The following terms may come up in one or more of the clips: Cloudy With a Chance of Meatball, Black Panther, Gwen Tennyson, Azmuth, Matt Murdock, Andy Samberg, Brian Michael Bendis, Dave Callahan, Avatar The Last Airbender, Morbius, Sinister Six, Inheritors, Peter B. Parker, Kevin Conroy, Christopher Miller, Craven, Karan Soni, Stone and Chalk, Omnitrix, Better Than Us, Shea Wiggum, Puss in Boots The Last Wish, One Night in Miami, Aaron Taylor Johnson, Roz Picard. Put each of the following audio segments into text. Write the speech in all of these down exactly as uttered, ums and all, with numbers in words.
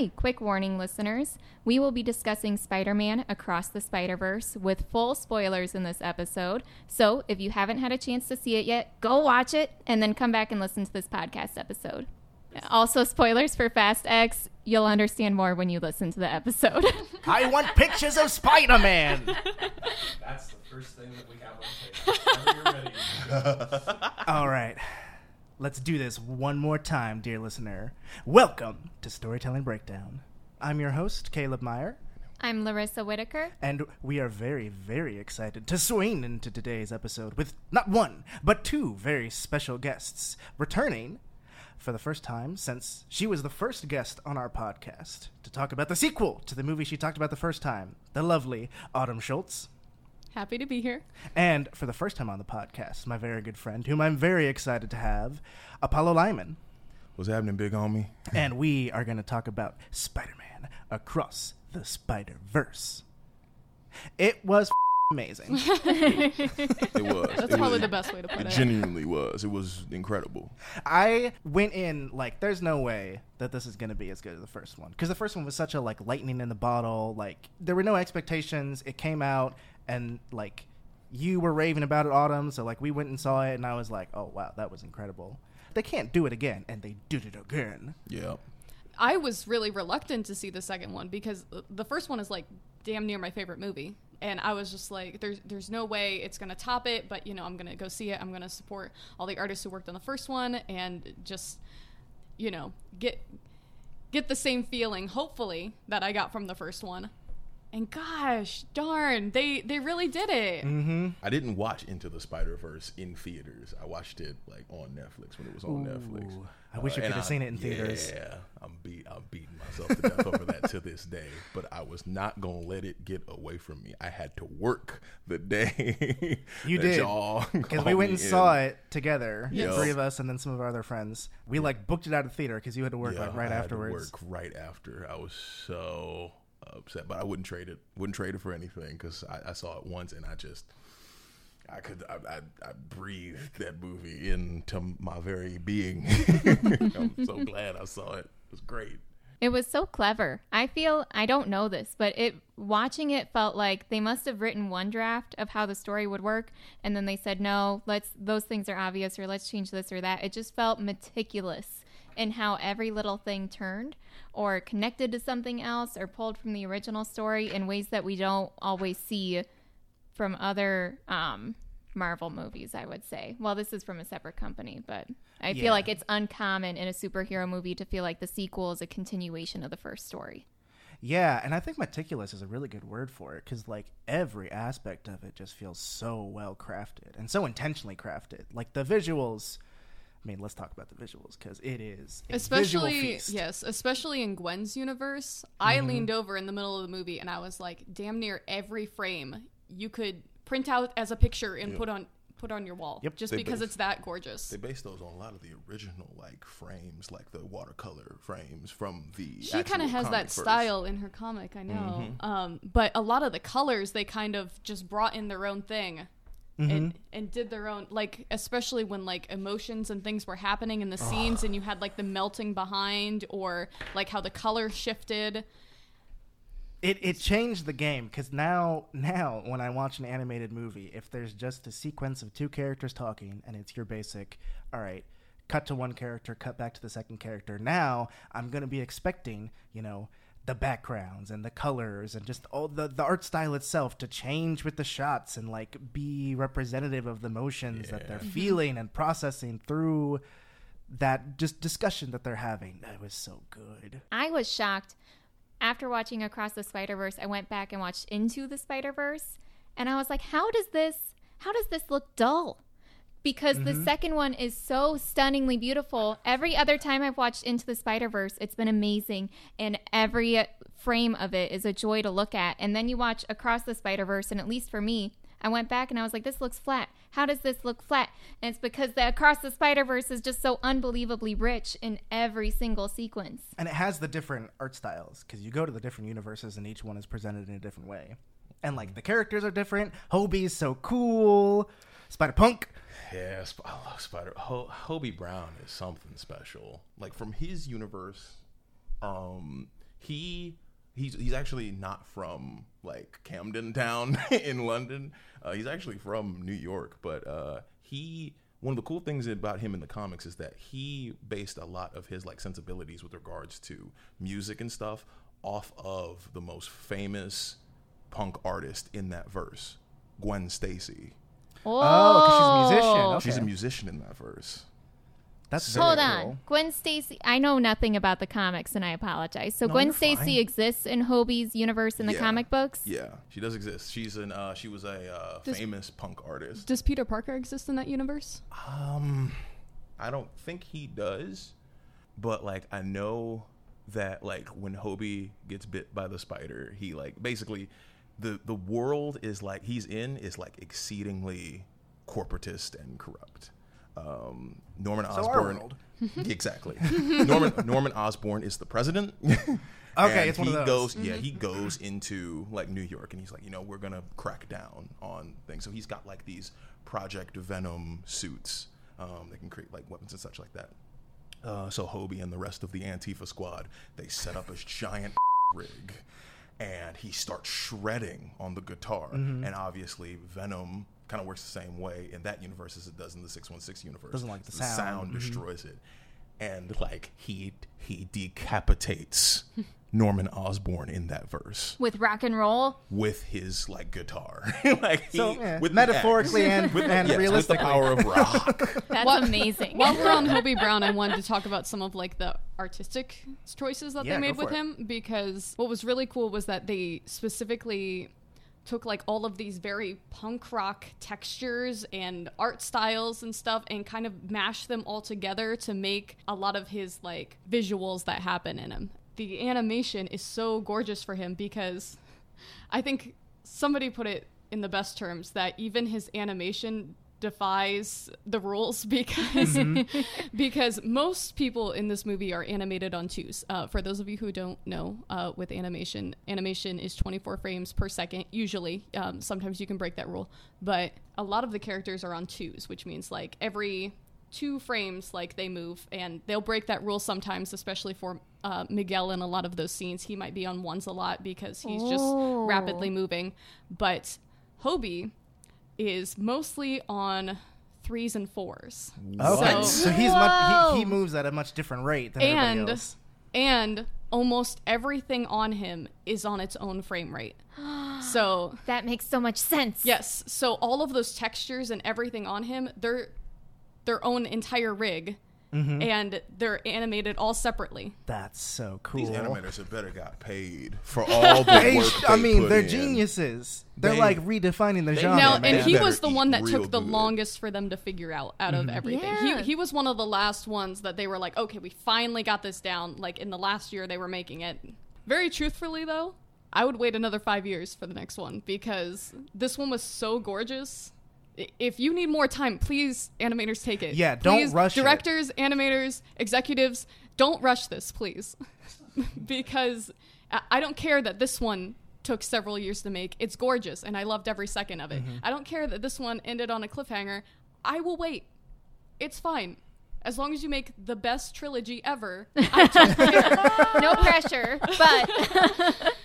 Hi! Quick warning, listeners. We will be discussing Spider-Man Across the Spider-Verse with full spoilers in this episode. So if you haven't had a chance to see it yet, go watch it and then come back and listen to this podcast episode. Also, spoilers for Fast X. You'll understand more when you listen to the episode. I want pictures of Spider-Man! That's the first thing that we have on tape. Whenever you're ready. All right. Let's do this one more time, dear listener. Welcome to Storytelling Breakdown. I'm your host, Caleb Meyer. I'm Larissa Whitaker. And we are very, very excited to swing into today's episode with not one, but two very special guests returning for the first time since she was the first guest on our podcast to talk about the sequel to the movie she talked about the first time, the lovely Autumn Schultz. Happy to be here. And for the first time on the podcast, my very good friend, whom I'm very excited to have, Apollo Lymon. What's happening, big homie? And we are going to talk about Spider-Man Across the Spider-Verse. It was f- amazing. It was. That's it probably was, the best way to put it. It genuinely was. It was incredible. I went in like, there's no way that this is going to be as good as the first one. Because the first one was such a like lightning in the bottle. Like, there were no expectations. It came out. And, like, you were raving about it, Autumn, so, like, we went and saw it, and I was like, oh, wow, that was incredible. They can't do it again, and they did it again. Yeah. I was really reluctant to see the second one, because the first one is, like, damn near my favorite movie. And I was just like, there's there's no way it's going to top it, but, you know, I'm going to go see it. I'm going to support all the artists who worked on the first one and just, you know, get get the same feeling, hopefully, that I got from the first one. And gosh, darn, they they really did it. Mm-hmm. I didn't watch Into the Spider-Verse in theaters. I watched it like on Netflix when it was on Ooh, Netflix. I uh, wish I could have seen it in yeah, theaters. Yeah, I'm, be- I'm beating myself to death over that to this day. But I was not going to let it get away from me. I had to work the day you that did. Y'all because we went and in. saw it together, yes. three of us and then some of our other friends. We yeah. like booked it out of theater because you had to work yeah, like, right I had afterwards. To work right after. I was so... upset, but I wouldn't trade it. Wouldn't trade it for anything because I, I saw it once and I just, I could, I, I, I breathed that movie into my very being. I'm so glad I saw it. It was great. It was so clever. I feel I don't know this, but it watching it felt like they must have written one draft of how the story would work, and then they said no. Let's those things are obvious, or let's change this or that. It just felt meticulous. And how every little thing turned or connected to something else or pulled from the original story in ways that we don't always see from other um, Marvel movies, I would say. Well, this is from a separate company, but I yeah. feel like it's uncommon in a superhero movie to feel like the sequel is a continuation of the first story. Yeah, and I think meticulous is a really good word for it because, like, every aspect of it just feels so well crafted and so intentionally crafted. Like, the visuals... I mean, let's talk about the visuals because it is a especially visual feast. Yes, especially in Gwen's universe. I mm-hmm. leaned over in the middle of the movie and I was like, damn near every frame you could print out as a picture and yep. put on put on your wall. Yep. Just they because based, it's that gorgeous. They based those on a lot of the original like frames, like the watercolor frames from the. She kind of has that first. style in her comic, I know. Mm-hmm. Um, but a lot of the colors they kind of just brought in their own thing. Mm-hmm. And, and did their own, like, especially when, like, emotions and things were happening in the scenes oh. and you had, like, the melting behind or, like, how the color shifted. It it changed the game because now, now when I watch an animated movie, if there's just a sequence of two characters talking and it's your basic, all right, cut to one character, cut back to the second character. Now I'm going to be expecting, you know, the backgrounds and the colors and just all the, the art style itself to change with the shots and like be representative of the emotions yeah. that they're feeling and processing through that just discussion that they're having. It was so good. I was shocked. After watching Across the Spider-Verse, I went back and watched Into the Spider-Verse and I was like, how does this, how does this look dull? Because mm-hmm. the second one is so stunningly beautiful. Every other time I've watched Into the Spider-Verse, it's been amazing. And every frame of it is a joy to look at. And then you watch Across the Spider-Verse, and at least for me, I went back and I was like, this looks flat. How does this look flat? And it's because the Across the Spider-Verse is just so unbelievably rich in every single sequence. And it has the different art styles, because you go to the different universes and each one is presented in a different way. And, like, the characters are different. Hobie's so cool. Spider-Punk. Yeah, I love Spider. Ho- Hobie Brown is something special. Like, from his universe, um, he he's he's actually not from like Camden Town in London. Uh, he's actually from New York, but uh, he. One of the cool things about him in the comics is that he based a lot of his like sensibilities with regards to music and stuff off of the most famous punk artist in that verse, Gwen Stacy. Oh, because she's a musician. Okay. She's a musician in that verse. That's Hold cool. on. Gwen Stacy, I know nothing about the comics and I apologize. So no, Gwen Stacy exists in Hobie's universe in the yeah. comic books? Yeah, she does exist. She's an uh, she was a uh, does, famous punk artist. Does Peter Parker exist in that universe? Um I don't think he does, but like I know that like when Hobie gets bit by the spider, he like basically the the world is like he's in is like exceedingly corporatist and corrupt. Um, Norman so Osborn, exactly. Norman Norman Osborn is the president. Okay, it's one of those. Goes, mm-hmm. Yeah, he goes into like New York, and he's like, you know, we're gonna crack down on things. So he's got like these Project Venom suits um, that can create like weapons and such like that. Uh, so Hobie and the rest of the Antifa squad, they set up a giant rig, and he starts shredding on the guitar, mm-hmm. and obviously Venom kind of works the same way in that universe as it does in the six one six universe. Doesn't like the, the sound. sound mm-hmm. destroys it. And like he he decapitates Norman Osborn in that verse. With rock and roll? With his like guitar. like he, so, yeah. with metaphorically and, with, and yes, realistically. With the power of rock. That's what, amazing. While we're on Hobie Brown, I wanted to talk about some of like the artistic choices that yeah, they made with it. him, because what was really cool was that they specifically took like all of these very punk rock textures and art styles and stuff and kind of mashed them all together to make a lot of his like visuals that happen in him. The animation is so gorgeous for him because I think somebody put it in the best terms that even his animation defies the rules because mm-hmm. because most people in this movie are animated on twos. Uh, for those of you who don't know, uh, with animation, animation is twenty-four frames per second usually. Um, sometimes you can break that rule, but a lot of the characters are on twos, which means like every two frames, like they move, and they'll break that rule sometimes, especially for uh, Miguel in a lot of those scenes. He might be on ones a lot because he's oh. just rapidly moving, but Hobie is mostly on threes and fours. Okay. So, so he's much, he, he moves at a much different rate than and, everybody else. And almost everything on him is on its own frame rate. So that makes so much sense. Yes. So all of those textures and everything on him, they're their own entire rig. Mm-hmm. And they're animated all separately. That's so cool. These animators have better got paid for all the work they I mean, put they're in. Geniuses. They're they, like redefining the genre. Now, and he was the one that took the good. longest for them to figure out out mm-hmm. of everything. Yeah. He he was one of the last ones that they were like, okay, we finally got this down. Like in the last year they were making it. Very truthfully though, I would wait another five years for the next one because this one was so gorgeous. If you need more time, please, animators, take it. Yeah, don't please, rush directors, it. Directors, animators, executives, don't rush this, please. Because I don't care that this one took several years to make. It's gorgeous, and I loved every second of it. Mm-hmm. I don't care that this one ended on a cliffhanger. I will wait. It's fine. As long as you make the best trilogy ever. I don't no pressure, but...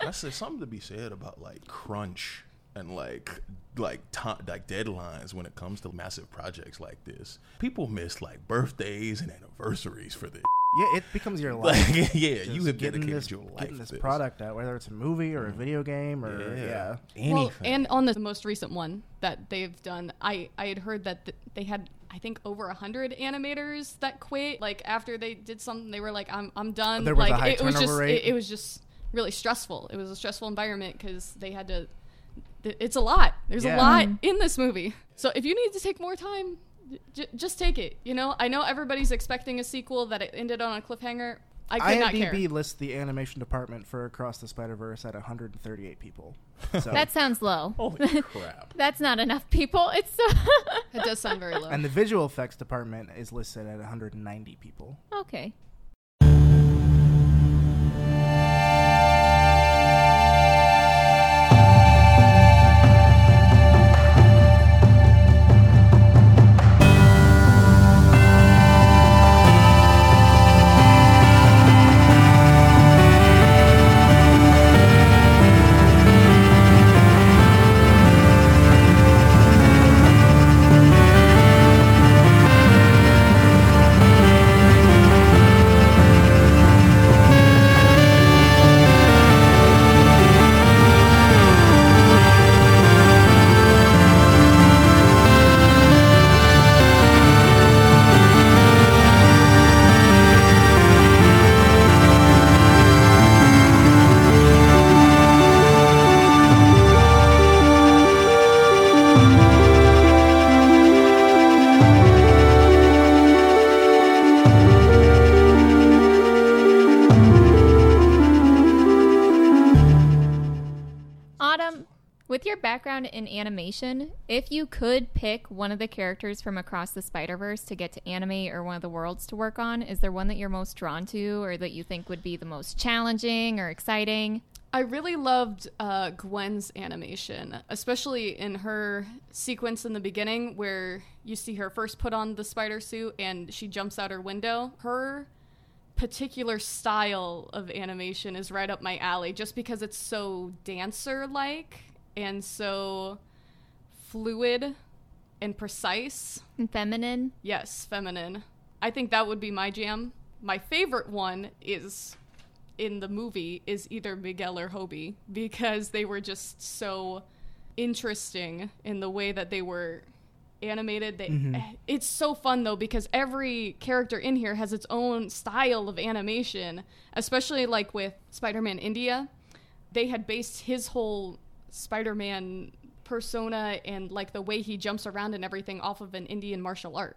That's, there's something to be said about, like, crunch. And like, like, t- like deadlines when it comes to massive projects like this. People miss like birthdays and anniversaries for this. Yeah, it becomes your life. Like, yeah, just you have dedicated this, your life. Getting this, this product out, whether it's a movie or a video game or yeah, yeah. anything. Well, and on the most recent one that they've done, I, I had heard that th- they had. I think over a hundred animators that quit. Like after they did something, they were like, "I'm I'm done." There was like, a high it, turnover was just, rate. It, it was just really stressful. It was a stressful environment because they had to. It's a lot. There's yeah. a lot in this movie. So if you need to take more time, j- just take it. You know, I know everybody's expecting a sequel that it ended on a cliffhanger. I could I M D B not care. I M D B lists the animation department for Across the Spider-Verse at one hundred thirty-eight people. So. That sounds low. Holy crap. That's not enough people. It's so It does sound very low. And the visual effects department is listed at one hundred ninety people. Okay. your background in animation, if you could pick one of the characters from Across the Spider-Verse to get to animate or one of the worlds to work on, is there one that you're most drawn to or that you think would be the most challenging or exciting? I really loved uh, Gwen's animation, especially in her sequence in the beginning where you see her first put on the spider suit and she jumps out her window. Her particular style of animation is right up my alley just because it's so dancer-like and so fluid and precise. And feminine. Yes, feminine. I think that would be my jam. My favorite one is... in the movie is either Miguel or Hobie because they were just so interesting in the way that they were animated. They, mm-hmm. It's so fun though because every character in here has its own style of animation, especially like with Spider-Man India. They had based his whole Spider-Man persona and like the way he jumps around and everything off of an Indian martial art.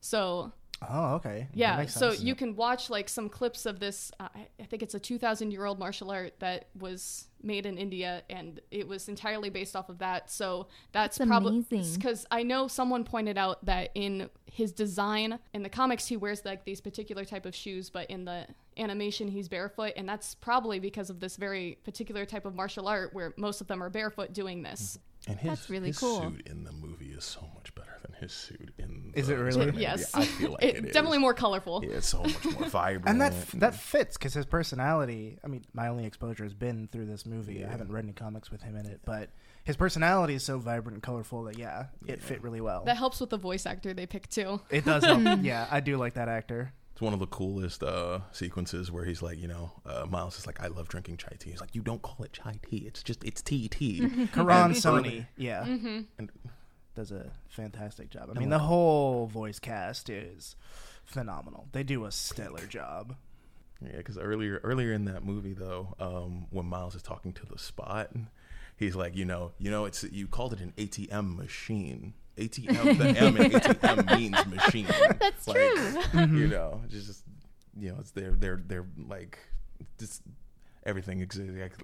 So... Oh, okay. Yeah, sense, so you it? can watch like some clips of this, uh, I think it's a two thousand year old martial art that was made in India, and it was entirely based off of that. So that's, that's probably, because I know someone pointed out that in his design, in the comics he wears like these particular type of shoes, but in the animation he's barefoot, and that's probably because of this very particular type of martial art where most of them are barefoot doing this. And his, that's really his cool. suit in the movie is so much better than his suit in the... Is it really? Movie. Yes. I feel like it, it is. Definitely more colorful. Yeah, it's so much more vibrant. And that f- that fits because his personality... I mean, my only exposure has been through this movie. Yeah. I haven't read any comics with him in it, but his personality is so vibrant and colorful that, yeah, it yeah. fit really well. That helps with the voice actor they picked, too. It does help. Yeah, I do like that actor. It's one of the coolest uh, sequences where he's like, you know, uh, Miles is like, I love drinking chai tea. He's like, you don't call it chai tea. It's just, it's tea tea. Karan Soni. Yeah. Mm-hmm. And does a fantastic job. I no mean, one. The whole voice cast is phenomenal. They do a stellar job. Yeah, because earlier, earlier in that movie, though, um, when Miles is talking to the spot, he's like, you know, you know, it's you called it an A T M machine. A T M, the M in A T M means machine. That's like, true. You know, just, you know, it's they're they're they're like, just everything ex-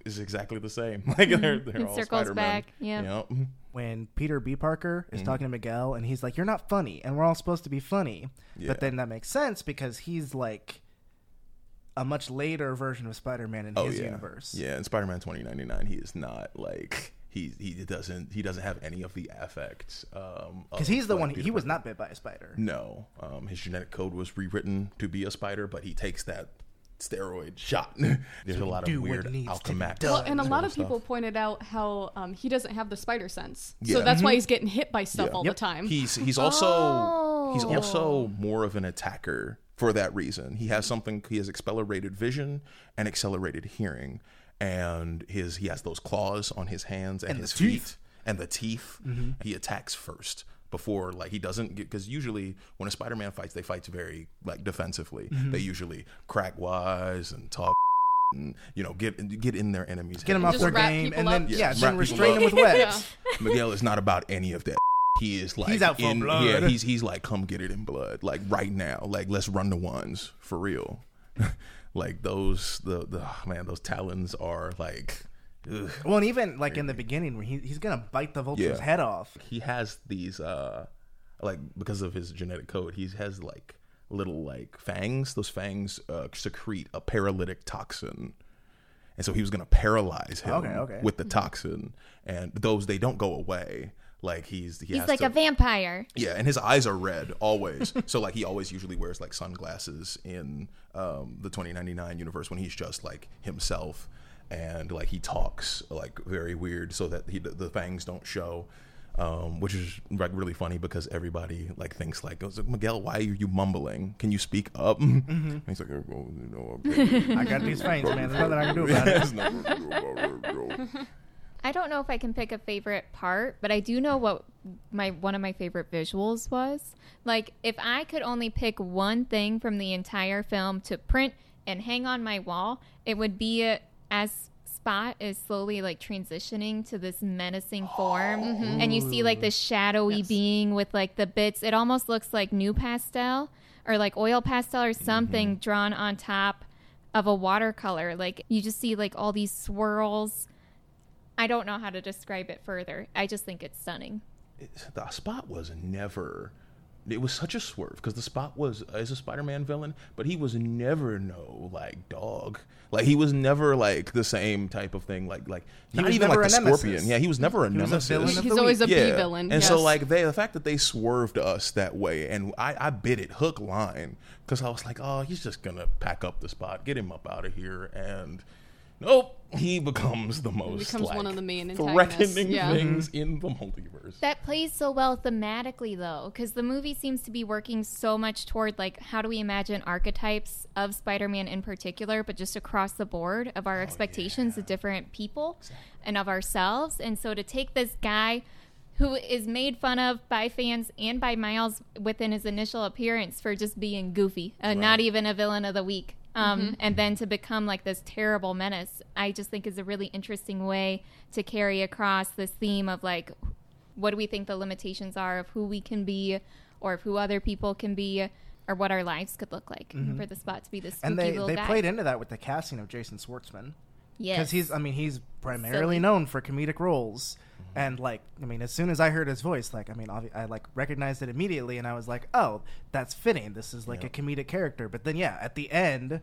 is exactly the same. Like they're they're it all circles Spider-Man, back. Yeah. You know? When Peter B. Parker is mm-hmm. talking to Miguel and he's like, "You're not funny," and we're all supposed to be funny, yeah. but then that makes sense because he's like a much later version of Spider-Man in oh, his yeah. universe. Yeah, in Spider-Man twenty ninety-nine, he is not like. He he doesn't he doesn't have any of the affects. Um, because he's the one he was not bit by a spider. No, um, his genetic code was rewritten to be a spider, but he takes that steroid shot. There's so a lot of weird alchematic. Well, and a lot of stuff. People pointed out how um, he doesn't have the spider sense, yeah. so that's mm-hmm. why he's getting hit by stuff yeah. all yep. the time. He's he's also oh. he's also more of an attacker for that reason. He has something he has accelerated vision and accelerated hearing. And his he has those claws on his hands and, and his feet and the teeth. Mm-hmm. He attacks first before like he doesn't get because usually when a Spider-Man fights, they fight very like defensively. Mm-hmm. They usually crack wise and talk and, you know, get get in their enemies. Get them off their game and then, yeah, then restrain them with webs. Yeah. Miguel is not about any of that. He is like he's out for in, blood. Yeah, he's he's like come get it in blood like right now. Like let's run the ones for real. Like those, the the oh man, those talons are like. Ugh. Well, and even like in the beginning, where he he's gonna bite the vulture's yeah. head off. He has these, uh, like because of his genetic code, he has like little like fangs. Those fangs uh, secrete a paralytic toxin, and so he was gonna paralyze him okay, okay. with the toxin. And those they don't go away. Like he's he he's has like to, a vampire. Yeah, and his eyes are red always. So like he always usually wears like sunglasses in um, the twenty ninety-nine universe when he's just like himself, and like he talks like very weird so that he, the fangs don't show, um, which is like really funny because everybody like thinks like, Miguel, why are you mumbling? Can you speak up? Mm-hmm. And he's like, oh, no, okay. I got these fangs, man. There's nothing I can do about it. I don't know if I can pick a favorite part, but I do know what my one of my favorite visuals was. Like, if I could only pick one thing from the entire film to print and hang on my wall, it would be a, as Spot is slowly, like, transitioning to this menacing form. Oh. Mm-hmm. And you see, like, this shadowy yes. being with, like, the bits. It almost looks like new pastel or, like, oil pastel or something mm-hmm. drawn on top of a watercolor. Like, you just see, like, all these swirls. I don't know how to describe it further. I just think it's stunning. It, the spot was never... It was such a swerve because the spot was as a Spider-Man villain, but he was never no like dog. Like he was never like the same type of thing. Like like he not even like the Scorpion. Yeah, he was never a he nemesis. A He's week. always a yeah. B villain. And yes. so like they, the fact that they swerved us that way, and I, I bit it hook line because I was like, oh, he's just gonna pack up the spot, get him up out of here, and nope, he becomes the most he becomes like, one of the main threatening yeah. things mm-hmm. in the multiverse. That plays so well thematically, though, because the movie seems to be working so much toward, like, how do we imagine archetypes of Spider-Man in particular, but just across the board of our oh, expectations yeah. of different people exactly. and of ourselves. And so to take this guy who is made fun of by fans and by Miles within his initial appearance for just being goofy, uh, right. not even a villain of the week. Um, mm-hmm. And then to become like this terrible menace, I just think is a really interesting way to carry across this theme of like, what do we think the limitations are of who we can be or of who other people can be or what our lives could look like mm-hmm. for the spot to be this spooky and they, little they guy. Played into that with the casting of Jason Schwartzman. Yes. Because he's, I mean, he's primarily so, known for comedic roles. Mm-hmm. And like, I mean, as soon as I heard his voice, like, I mean, obvi- I like recognized it immediately and I was like, oh, that's fitting. This is like yep. a comedic character. But then, yeah, at the end,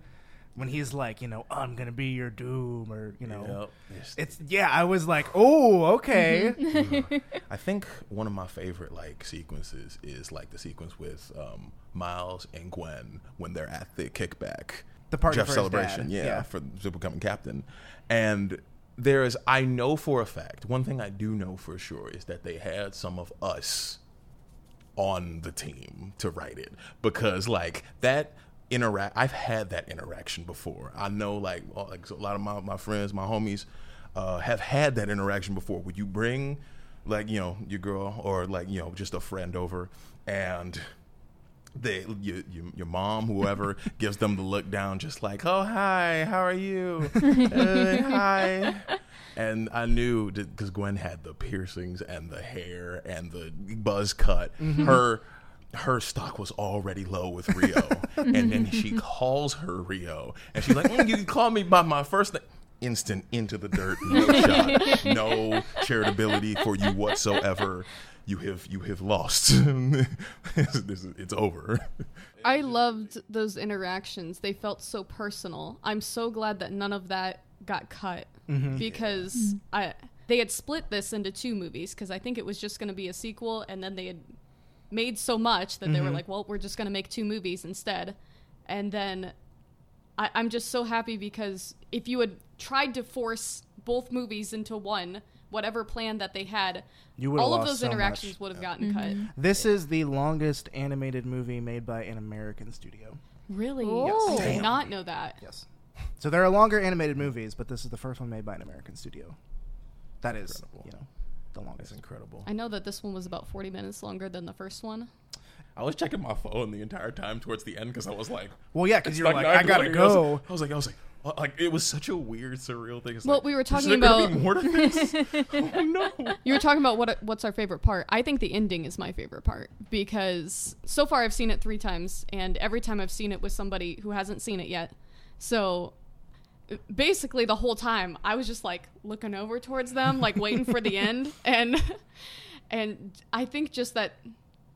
when he's like, you know, I'm going to be your doom or, you know, yep. it's, yeah, I was like, oh, okay. Mm-hmm. I think one of my favorite like sequences is like the sequence with um, Miles and Gwen when they're at the kickback. The party Jeff for celebration, his dad. Yeah, yeah, for becoming captain. And there is, I know for a fact, one thing I do know for sure is that they had some of us on the team to write it because, like, that interact, I've had that interaction before. I know, like, all, like so a lot of my, my friends, my homies, uh, have had that interaction before. Would you bring, like, you know, your girl or, like, you know, just a friend over and. They, you, you, your mom, whoever, gives them the look down just like, oh, hi, how are you? uh, hi. And I knew, because Gwen had the piercings and the hair and the buzz cut, mm-hmm. her her stock was already low with Rio. And then she calls her Rio. And she's like, mm, you can call me by my first name. Instant into the dirt, no shot. No charitability for you whatsoever. You have you have lost. it's, this is, it's over. I loved those interactions. They felt so personal. I'm so glad that none of that got cut mm-hmm. because mm-hmm. I they had split this into two movies because I think it was just going to be a sequel, and then they had made so much that mm-hmm. they were like, well, we're just going to make two movies instead. And then I, I'm just so happy because if you had tried to force both movies into one, whatever plan that they had, you all of those so interactions much. would have gotten mm-hmm. cut. This yeah. is the longest animated movie made by an American studio. Really? Yes. I did not know that. Yes. So there are longer animated movies, but this is the first one made by an American studio. That is, incredible. you know, the longest. That's incredible. I know that this one was about forty minutes longer than the first one. I was checking my phone the entire time towards the end because I was like, well, yeah, because you were like, I gotta go. I was like, I was like. Like, it was such a weird, surreal thing. It's well, like, we were talking about... More to this? Oh, no. You were talking about what what's our favorite part. I think the ending is my favorite part because so far I've seen it three times, and every time I've seen it with somebody who hasn't seen it yet. So basically the whole time I was just like looking over towards them, like waiting for the end. And and I think just that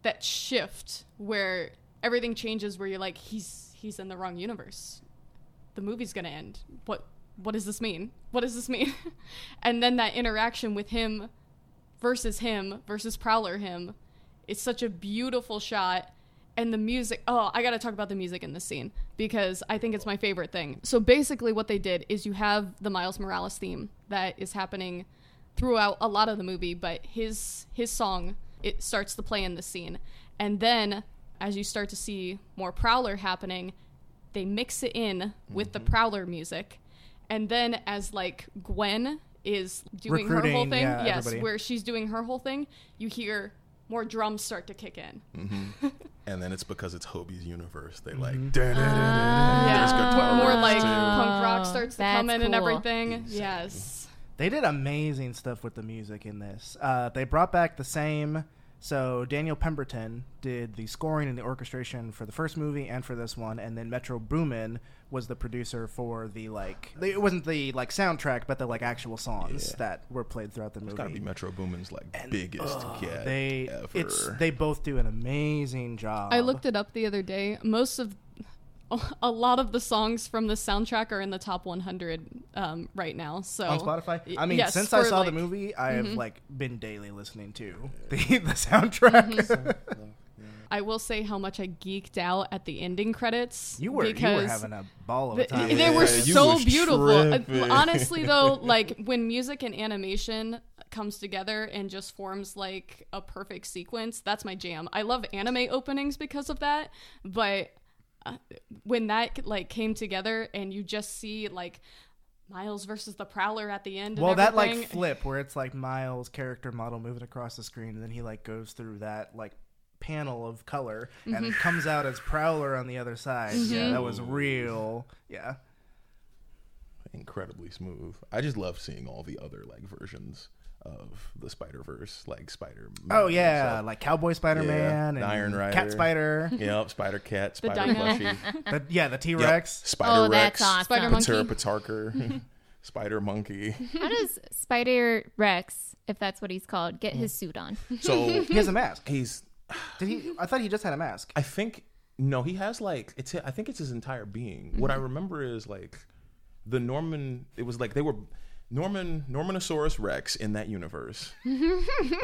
that shift where everything changes, where you're like, he's he's in the wrong universe. The movie's gonna end. What what does this mean? What does this mean? And then that interaction with him versus him versus Prowler him is such a beautiful shot. And the music, oh, I gotta talk about the music in this scene because I think it's my favorite thing. So basically what they did is you have the Miles Morales theme that is happening throughout a lot of the movie, but his his song, it starts to play in the scene. And then as you start to see more Prowler happening, they mix it in with mm-hmm. the Prowler music. And then as, like, Gwen is doing Recruiting, her whole thing, yeah, yes, everybody. where she's doing her whole thing, you hear more drums start to kick in. Mm-hmm. And then it's because it's Hobie's universe. They, like, mm-hmm. da, da, da, da, da. Yeah. More, like, too. punk rock starts to That's come in cool. and everything. Exactly. Yes. They did amazing stuff with the music in this. Uh, they brought back the same... So Daniel Pemberton did the scoring and the orchestration for the first movie and for this one, and then Metro Boomin was the producer for the, like, it wasn't the, like, soundtrack, but the, like, actual songs yeah. that were played throughout the movie. It's gotta be Metro Boomin's, like, and, biggest uh, cat they, ever. It's, they both do an amazing job. I looked it up the other day. Most of, a lot of the songs from the soundtrack are in the top one hundred um, right now. So on Spotify? I mean, yes, since I saw like, the movie, I have, mm-hmm. like, been daily listening to the, the soundtrack. Mm-hmm. I will say how much I geeked out at the ending credits. You were, because you were having a ball of a time. They, they yeah, were so beautiful. Tripping. Honestly, though, like when music and animation comes together and just forms like a perfect sequence, that's my jam. I love anime openings because of that. But uh, when that like came together and you just see like Miles versus the Prowler at the end. Well, and that like flip where it's like Miles' character model moving across the screen and then he like goes through that like panel of color and mm-hmm. it comes out as Prowler on the other side. Mm-hmm. Yeah, that was real. Yeah, incredibly smooth. I just love seeing all the other like versions of the Spider-Verse, like Spider-Man. Oh yeah, like Cowboy Spider-Man, yeah. and Iron Rider, Cat Spider. Yep, Spider Cat, Spider Plushie. The, yeah, the T-Rex, yep. Spider oh, Rex, awesome. Spider Monkey, Patarker, Spider Monkey. How does Spider Rex, if that's what he's called, get mm. his suit on? So he has a mask. He's Did he? I thought he just had a mask. I think no, he has like it's. I think it's his entire being. Mm-hmm. What I remember is like the Norman. It was like they were Norman Normanosaurus Rex in that universe.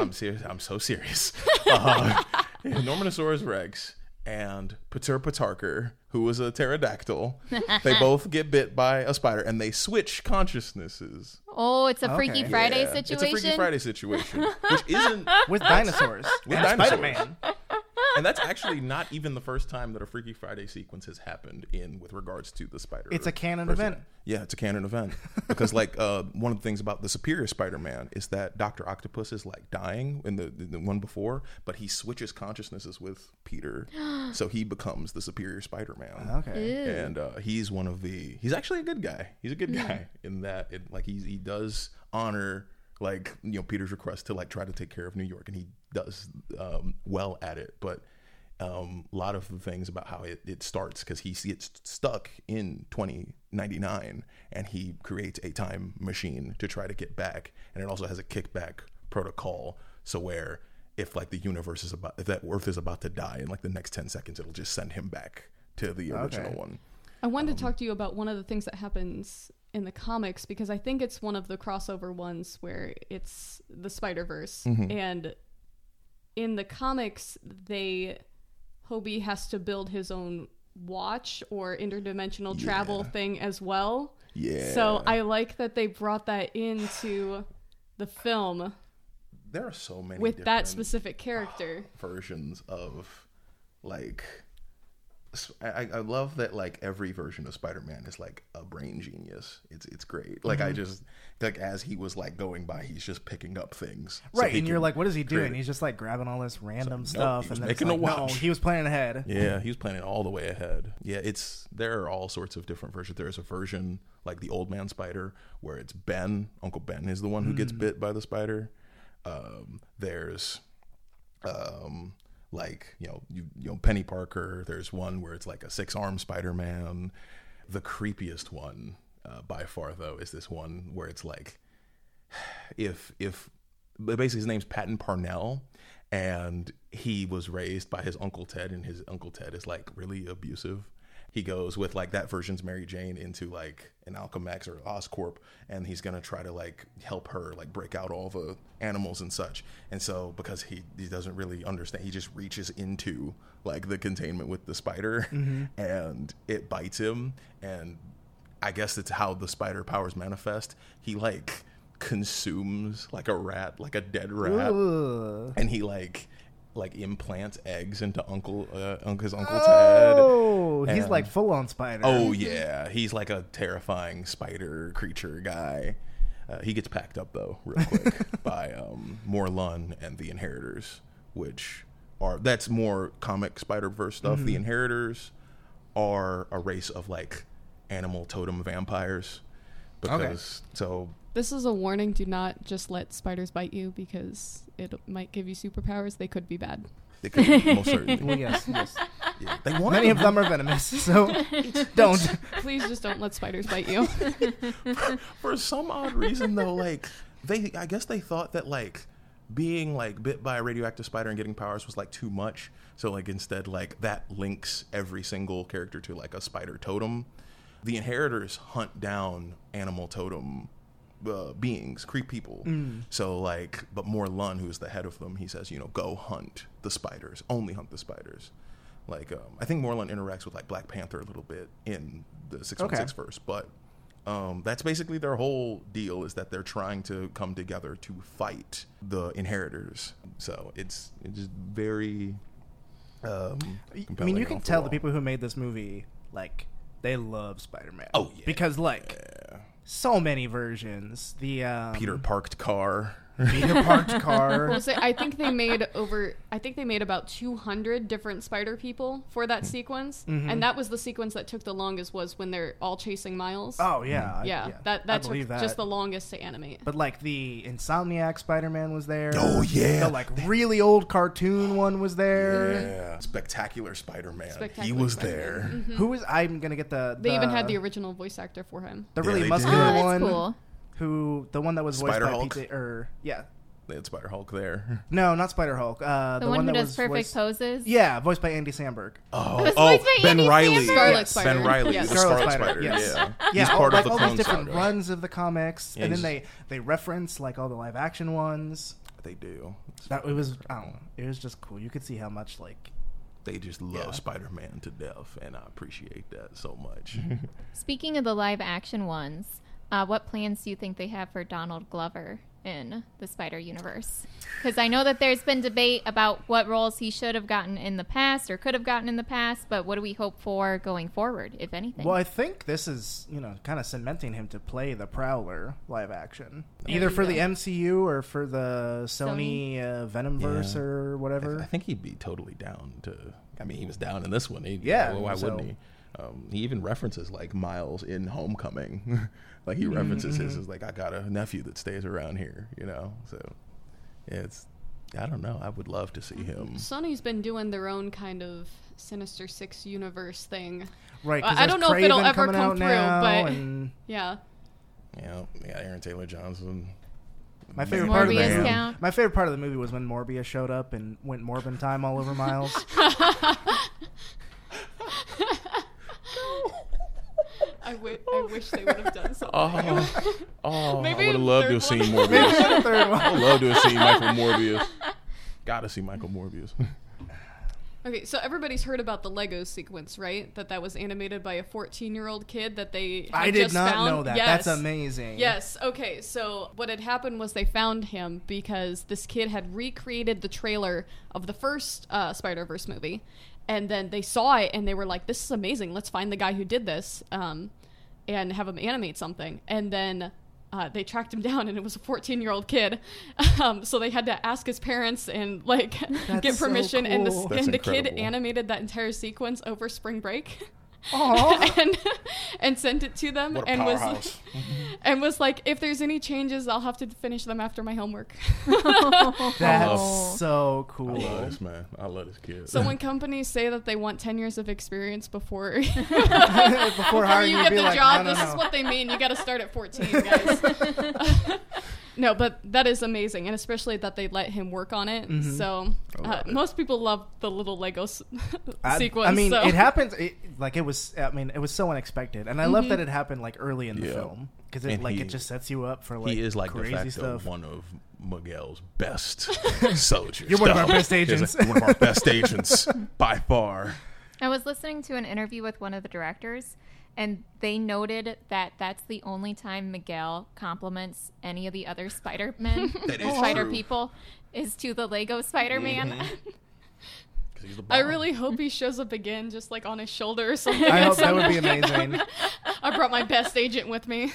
I'm serious. I'm so serious. Uh, Normanosaurus Rex and Peter Patarker, who was a pterodactyl. They both get bit by a spider and they switch consciousnesses. Oh, it's a okay. Freaky Friday yeah. situation. It's a Freaky Friday situation, which isn't with dinosaurs. With and dinosaurs. Spider-Man. And that's actually not even the first time that a Freaky Friday sequence has happened in with regards to the Spider. It's a canon person. event. Yeah, it's a canon event because like uh, one of the things about the Superior Spider-Man is that Doctor Octopus is like dying in the, the one before, but he switches consciousnesses with Peter, so he becomes the Superior Spider-Man. Okay, ew. And uh, he's one of the. He's actually a good guy. He's a good guy in that it, like he he does honor. Like, you know, Peter's request to, like, try to take care of New York. And he does um, well at it. But um, a lot of the things about how it, it starts, because he gets stuck in twenty ninety-nine. And he creates a time machine to try to get back. And it also has a kickback protocol. So where if, like, the universe is about, if that Earth is about to die in, like, the next ten seconds, it'll just send him back to the original okay. one. I wanted um, to talk to you about one of the things that happens in the comics, because I think it's one of the crossover ones where it's the Spider-Verse. Mm-hmm. And in the comics, they Hobie has to build his own watch or interdimensional yeah. travel thing as well. Yeah. So I like that they brought that into the film. There are so many with that specific character versions of like. I, I love that like every version of Spider-Man is like a brain genius. It's it's great. Like mm-hmm. I just like as he was like going by, he's just picking up things. Right, so and you're like, what is he doing? It. He's just like grabbing all this random so, stuff, nope, and then making it's like, a watch. No, he was planning ahead. Yeah, he was planning all the way ahead. Yeah, it's there are all sorts of different versions. There is a version like the Old Man Spider where it's Ben, Uncle Ben is the one who mm. gets bit by the spider. Um, there's. Um, Like, you know, you, you know, Penny Parker, there's one where it's like a six-armed Spider-Man. The creepiest one uh, by far, though, is this one where it's like, if, if, basically his name's Patton Parnell, and he was raised by his Uncle Ted, and his Uncle Ted is like really abusive. He goes with like that version's Mary Jane into like an Alchemax or Oscorp, and he's gonna try to like help her like break out all the animals and such. And so because he, he doesn't really understand, he just reaches into like the containment with the spider, mm-hmm. and it bites him. And I guess that's how the spider powers manifest. He like consumes like a rat, like a dead rat, ooh. And he like. like implants eggs into Uncle uh, his Uncle Ted. Oh, he's like full on spider. Oh yeah, he's like a terrifying spider creature guy. Uh, he gets packed up though real quick by um, Morlun and the Inheritors, which are that's more comic Spider-Verse stuff. Mm-hmm. The Inheritors are a race of like animal totem vampires. Because okay. so this is a warning. Do not just let spiders bite you because it might give you superpowers. They could be bad. They could most certainly. Well, yes, yes. Yeah. They want Many them. of them are venomous, so don't. Please just don't let spiders bite you. for, for some odd reason, though, like they, I guess they thought that like being like bit by a radioactive spider and getting powers was like too much. So like instead, like that links every single character to like a spider totem. The Inheritors hunt down animal totem uh, beings, creep people. Mm. So like, but Morlun, who's the head of them, he says, you know, go hunt the spiders. Only hunt the spiders. Like, um, I think Morlun interacts with like Black Panther a little bit in the six one six okay. verse, but um, that's basically their whole deal, is that they're trying to come together to fight the Inheritors. So it's it's very um, compelling. I mean, you can tell the people who made this movie, like, they love Spider-Man. Oh, yeah. Because, like, yeah. so many versions. The um, Peter parked car. Peter parked car. Well, so I think they made over, I think they made about two hundred different spider people for that sequence. Mm-hmm. And that was the sequence that took the longest, was when they're all chasing Miles. Oh, yeah. Yeah, I, yeah. that, that took that. just the longest to animate. But, like, the Insomniac Spider-Man was there. Oh, yeah. The, like, that... really old cartoon one was there. Yeah. Spectacular Spider-Man. Spectacular he was Spider-Man. there. Mm-hmm. Who was, I'm going to get the, the... They even had the original voice actor for him. The really yeah, muscular oh, that's one. Cool. Who the one that was voiced Spider by Hulk? P J, or yeah, they had Spider Hulk there. No, not Spider Hulk. Uh, the, the one, one who that does was perfect voiced, poses. Yeah, voiced by Andy Samberg. Oh, oh, oh Ben Andy Reilly. Scarlet yes. Ben Reilly, yes. the Scarlet, Scarlet Spider. Spider. Yes. Yeah, yeah. He's all, part like, of the all these different saga. runs of the comics, yeah, and then they, they reference like all the live action ones. They do. That it was I don't know. It was just cool. You could see how much like. They just love yeah. Spider-Man to death, and I appreciate that so much. Speaking of the live action ones. Uh, what plans do you think they have for Donald Glover in the Spider-Universe? Because I know that there's been debate about what roles he should have gotten in the past or could have gotten in the past, but what do we hope for going forward, if anything? Well, I think this is, you know, kind of cementing him to play the Prowler live action, there either for go. the M C U or for the Sony, Sony? Uh, Venomverse yeah. or whatever. I, th- I think he'd be totally down to, I mean, he was down in this one. He'd, yeah. Well, why so. wouldn't he? Um, he even references like Miles in Homecoming. Like he references mm-hmm. his as like, I got a nephew that stays around here, you know? So yeah, it's, I don't know. I would love to see him. Sony's been doing their own kind of Sinister Six universe thing. Right. I don't know Craven if it'll ever come through, but and... yeah. Yeah. Yeah. Aaron Taylor Johnson. My favorite Morbius part of the movie, my favorite part of the movie was when Morbius showed up and went Morbin time all over Miles. I, w- I wish they would have done something. Oh, oh Maybe I would have loved to have seen Morbius. I would love to have seen Michael Morbius. Gotta see Michael Morbius. Okay, so everybody's heard about the Lego sequence, right? That that was animated by a fourteen-year-old kid that they had I did just not found. know that. Yes. That's amazing. Yes, okay, so what had happened was they found him because this kid had recreated the trailer of the first uh, Spider-Verse movie. And then they saw it, and they were like, this is amazing. Let's find the guy who did this um, and have him animate something. And then uh, they tracked him down, and it was a fourteen-year-old kid. Um, so they had to ask his parents and, like, That's get permission. So cool. And the, and the kid animated that entire sequence over spring break. and and sent it to them and was like, and was like, if there's any changes, I'll have to finish them after my homework. That's so cool. I love this man. I love this kid. So when companies say that they want ten years of experience before before, before hiring, you get the like, job, no, no, this no. is what they mean. You got to start at fourteen, guys. No, but that is amazing, and especially that they let him work on it. Mm-hmm. So uh, it. most people love the little Lego s- I, sequence. I mean, so. it happens it, like it was. I mean, it was so unexpected, and I mm-hmm. love that it happened like early in the yeah. film because it and like he, it just sets you up for like he is like crazy de facto stuff. One of Miguel's best soldiers. You're one of our best agents. Like, one of our best agents by far. I was listening to an interview with one of the directors. And they noted that that's the only time Miguel compliments any of the other Spider-Men, Spider true. people, is to the Lego Spider-Man. Mm-hmm. He's the I really hope he shows up again, just like on his shoulder or something. I hope that would be amazing. I brought my best agent with me.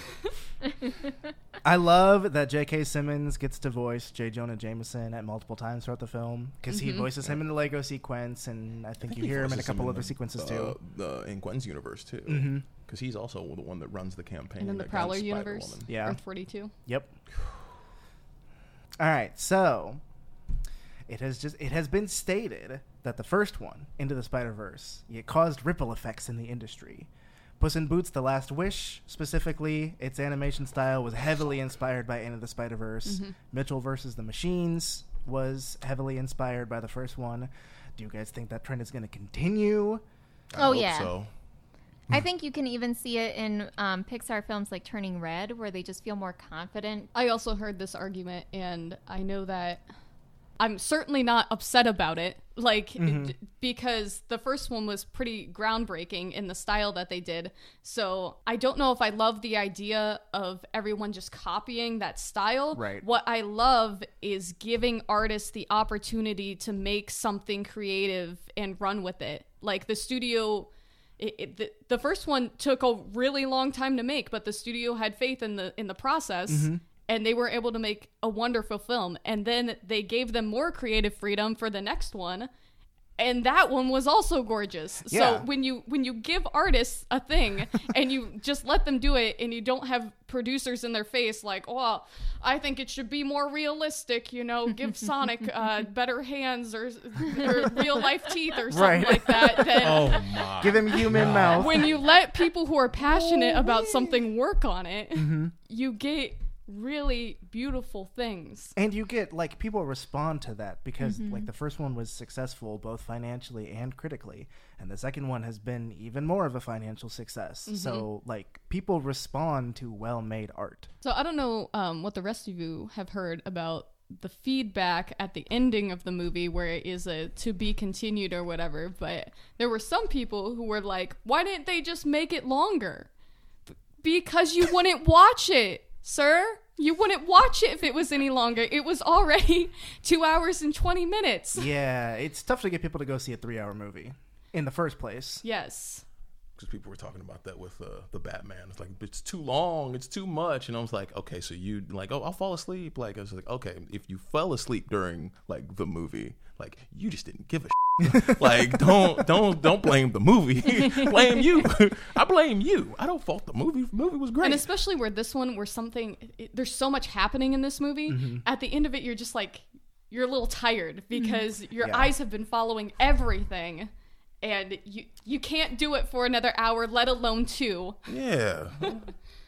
I love that J K. Simmons gets to voice J. Jonah Jameson at multiple times throughout the film because mm-hmm. he voices yeah. him in the Lego sequence, and I think, I think you he hear him in a couple other the, sequences uh, too. The, in Gwen's universe too. Mm-hmm. Because he's also the one that runs the campaign. And in the Prowler universe, Spider-Woman. yeah, Earth forty-two. Yep. All right, so It has just it has been stated that the first one, Into the Spider-Verse, it caused ripple effects in the industry. Puss in Boots: The Last Wish, specifically, its animation style was heavily inspired by Into the Spider-Verse. Mm-hmm. Mitchell versus the Machines was heavily inspired by the first one. Do you guys think that trend is going to continue? I oh hope yeah. So. I think you can even see it in um, Pixar films like Turning Red, where they just feel more confident. I also heard this argument, and I know that I'm certainly not upset about it, like, mm-hmm. it, because the first one was pretty groundbreaking in the style that they did. So I don't know if I love the idea of everyone just copying that style. Right. What I love is giving artists the opportunity to make something creative and run with it. Like, the studio... It, it, the, the first one took a really long time to make, but the studio had faith in the in the process, mm-hmm. and they were able to make a wonderful film. And then they gave them more creative freedom for the next one, and that one was also gorgeous. Yeah. So when you when you give artists a thing and you just let them do it, and you don't have producers in their face like, oh, I think it should be more realistic, you know, give Sonic uh, better hands or, or real life teeth or something right. like that. Then oh my give him human God. Mouth. When you let people who are passionate oh, about man. Something work on it, mm-hmm. you get really beautiful things. And you get, like, people respond to that because, mm-hmm. like, the first one was successful both financially and critically, and the second one has been even more of a financial success. Mm-hmm. So, like, people respond to well-made art. So I don't know um, what the rest of you have heard about the feedback at the ending of the movie where it is a to be continued or whatever, but there were some people who were like, why didn't they just make it longer? B- because you wouldn't watch it. Sir, you wouldn't watch it if it was any longer. It was already two hours and twenty minutes. Yeah, it's tough to get people to go see a three-hour movie in the first place. Yes. Because people were talking about that with uh, the Batman. It's like, it's too long, it's too much. And I was like, okay, so you like, oh, I'll fall asleep. Like, I was like, okay, if you fell asleep during, like, the movie, like, you just didn't give a like don't don't don't blame the movie. Blame you. I blame you. I don't fault the movie. The movie was great. And especially where this one where something it, there's so much happening in this movie. Mm-hmm. At the end of it you're just like you're a little tired because mm-hmm. your yeah. eyes have been following everything and you you can't do it for another hour, let alone two. Yeah.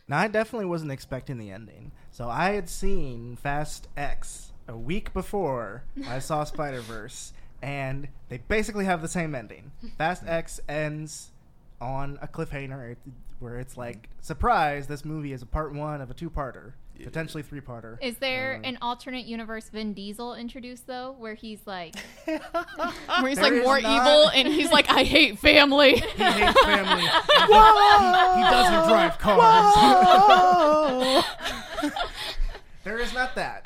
Now I definitely wasn't expecting the ending. So I had seen Fast X a week before I saw Spider-Verse. And they basically have the same ending. Fast X ends on a cliffhanger where it's like, surprise, this movie is a part one of a two-parter, yeah. potentially three-parter. Is there um, an alternate universe Vin Diesel introduced, though, where he's like... where he's there like more not... evil and he's like, I hate family. He hates family. Whoa! He doesn't drive cars. Whoa! There is not that.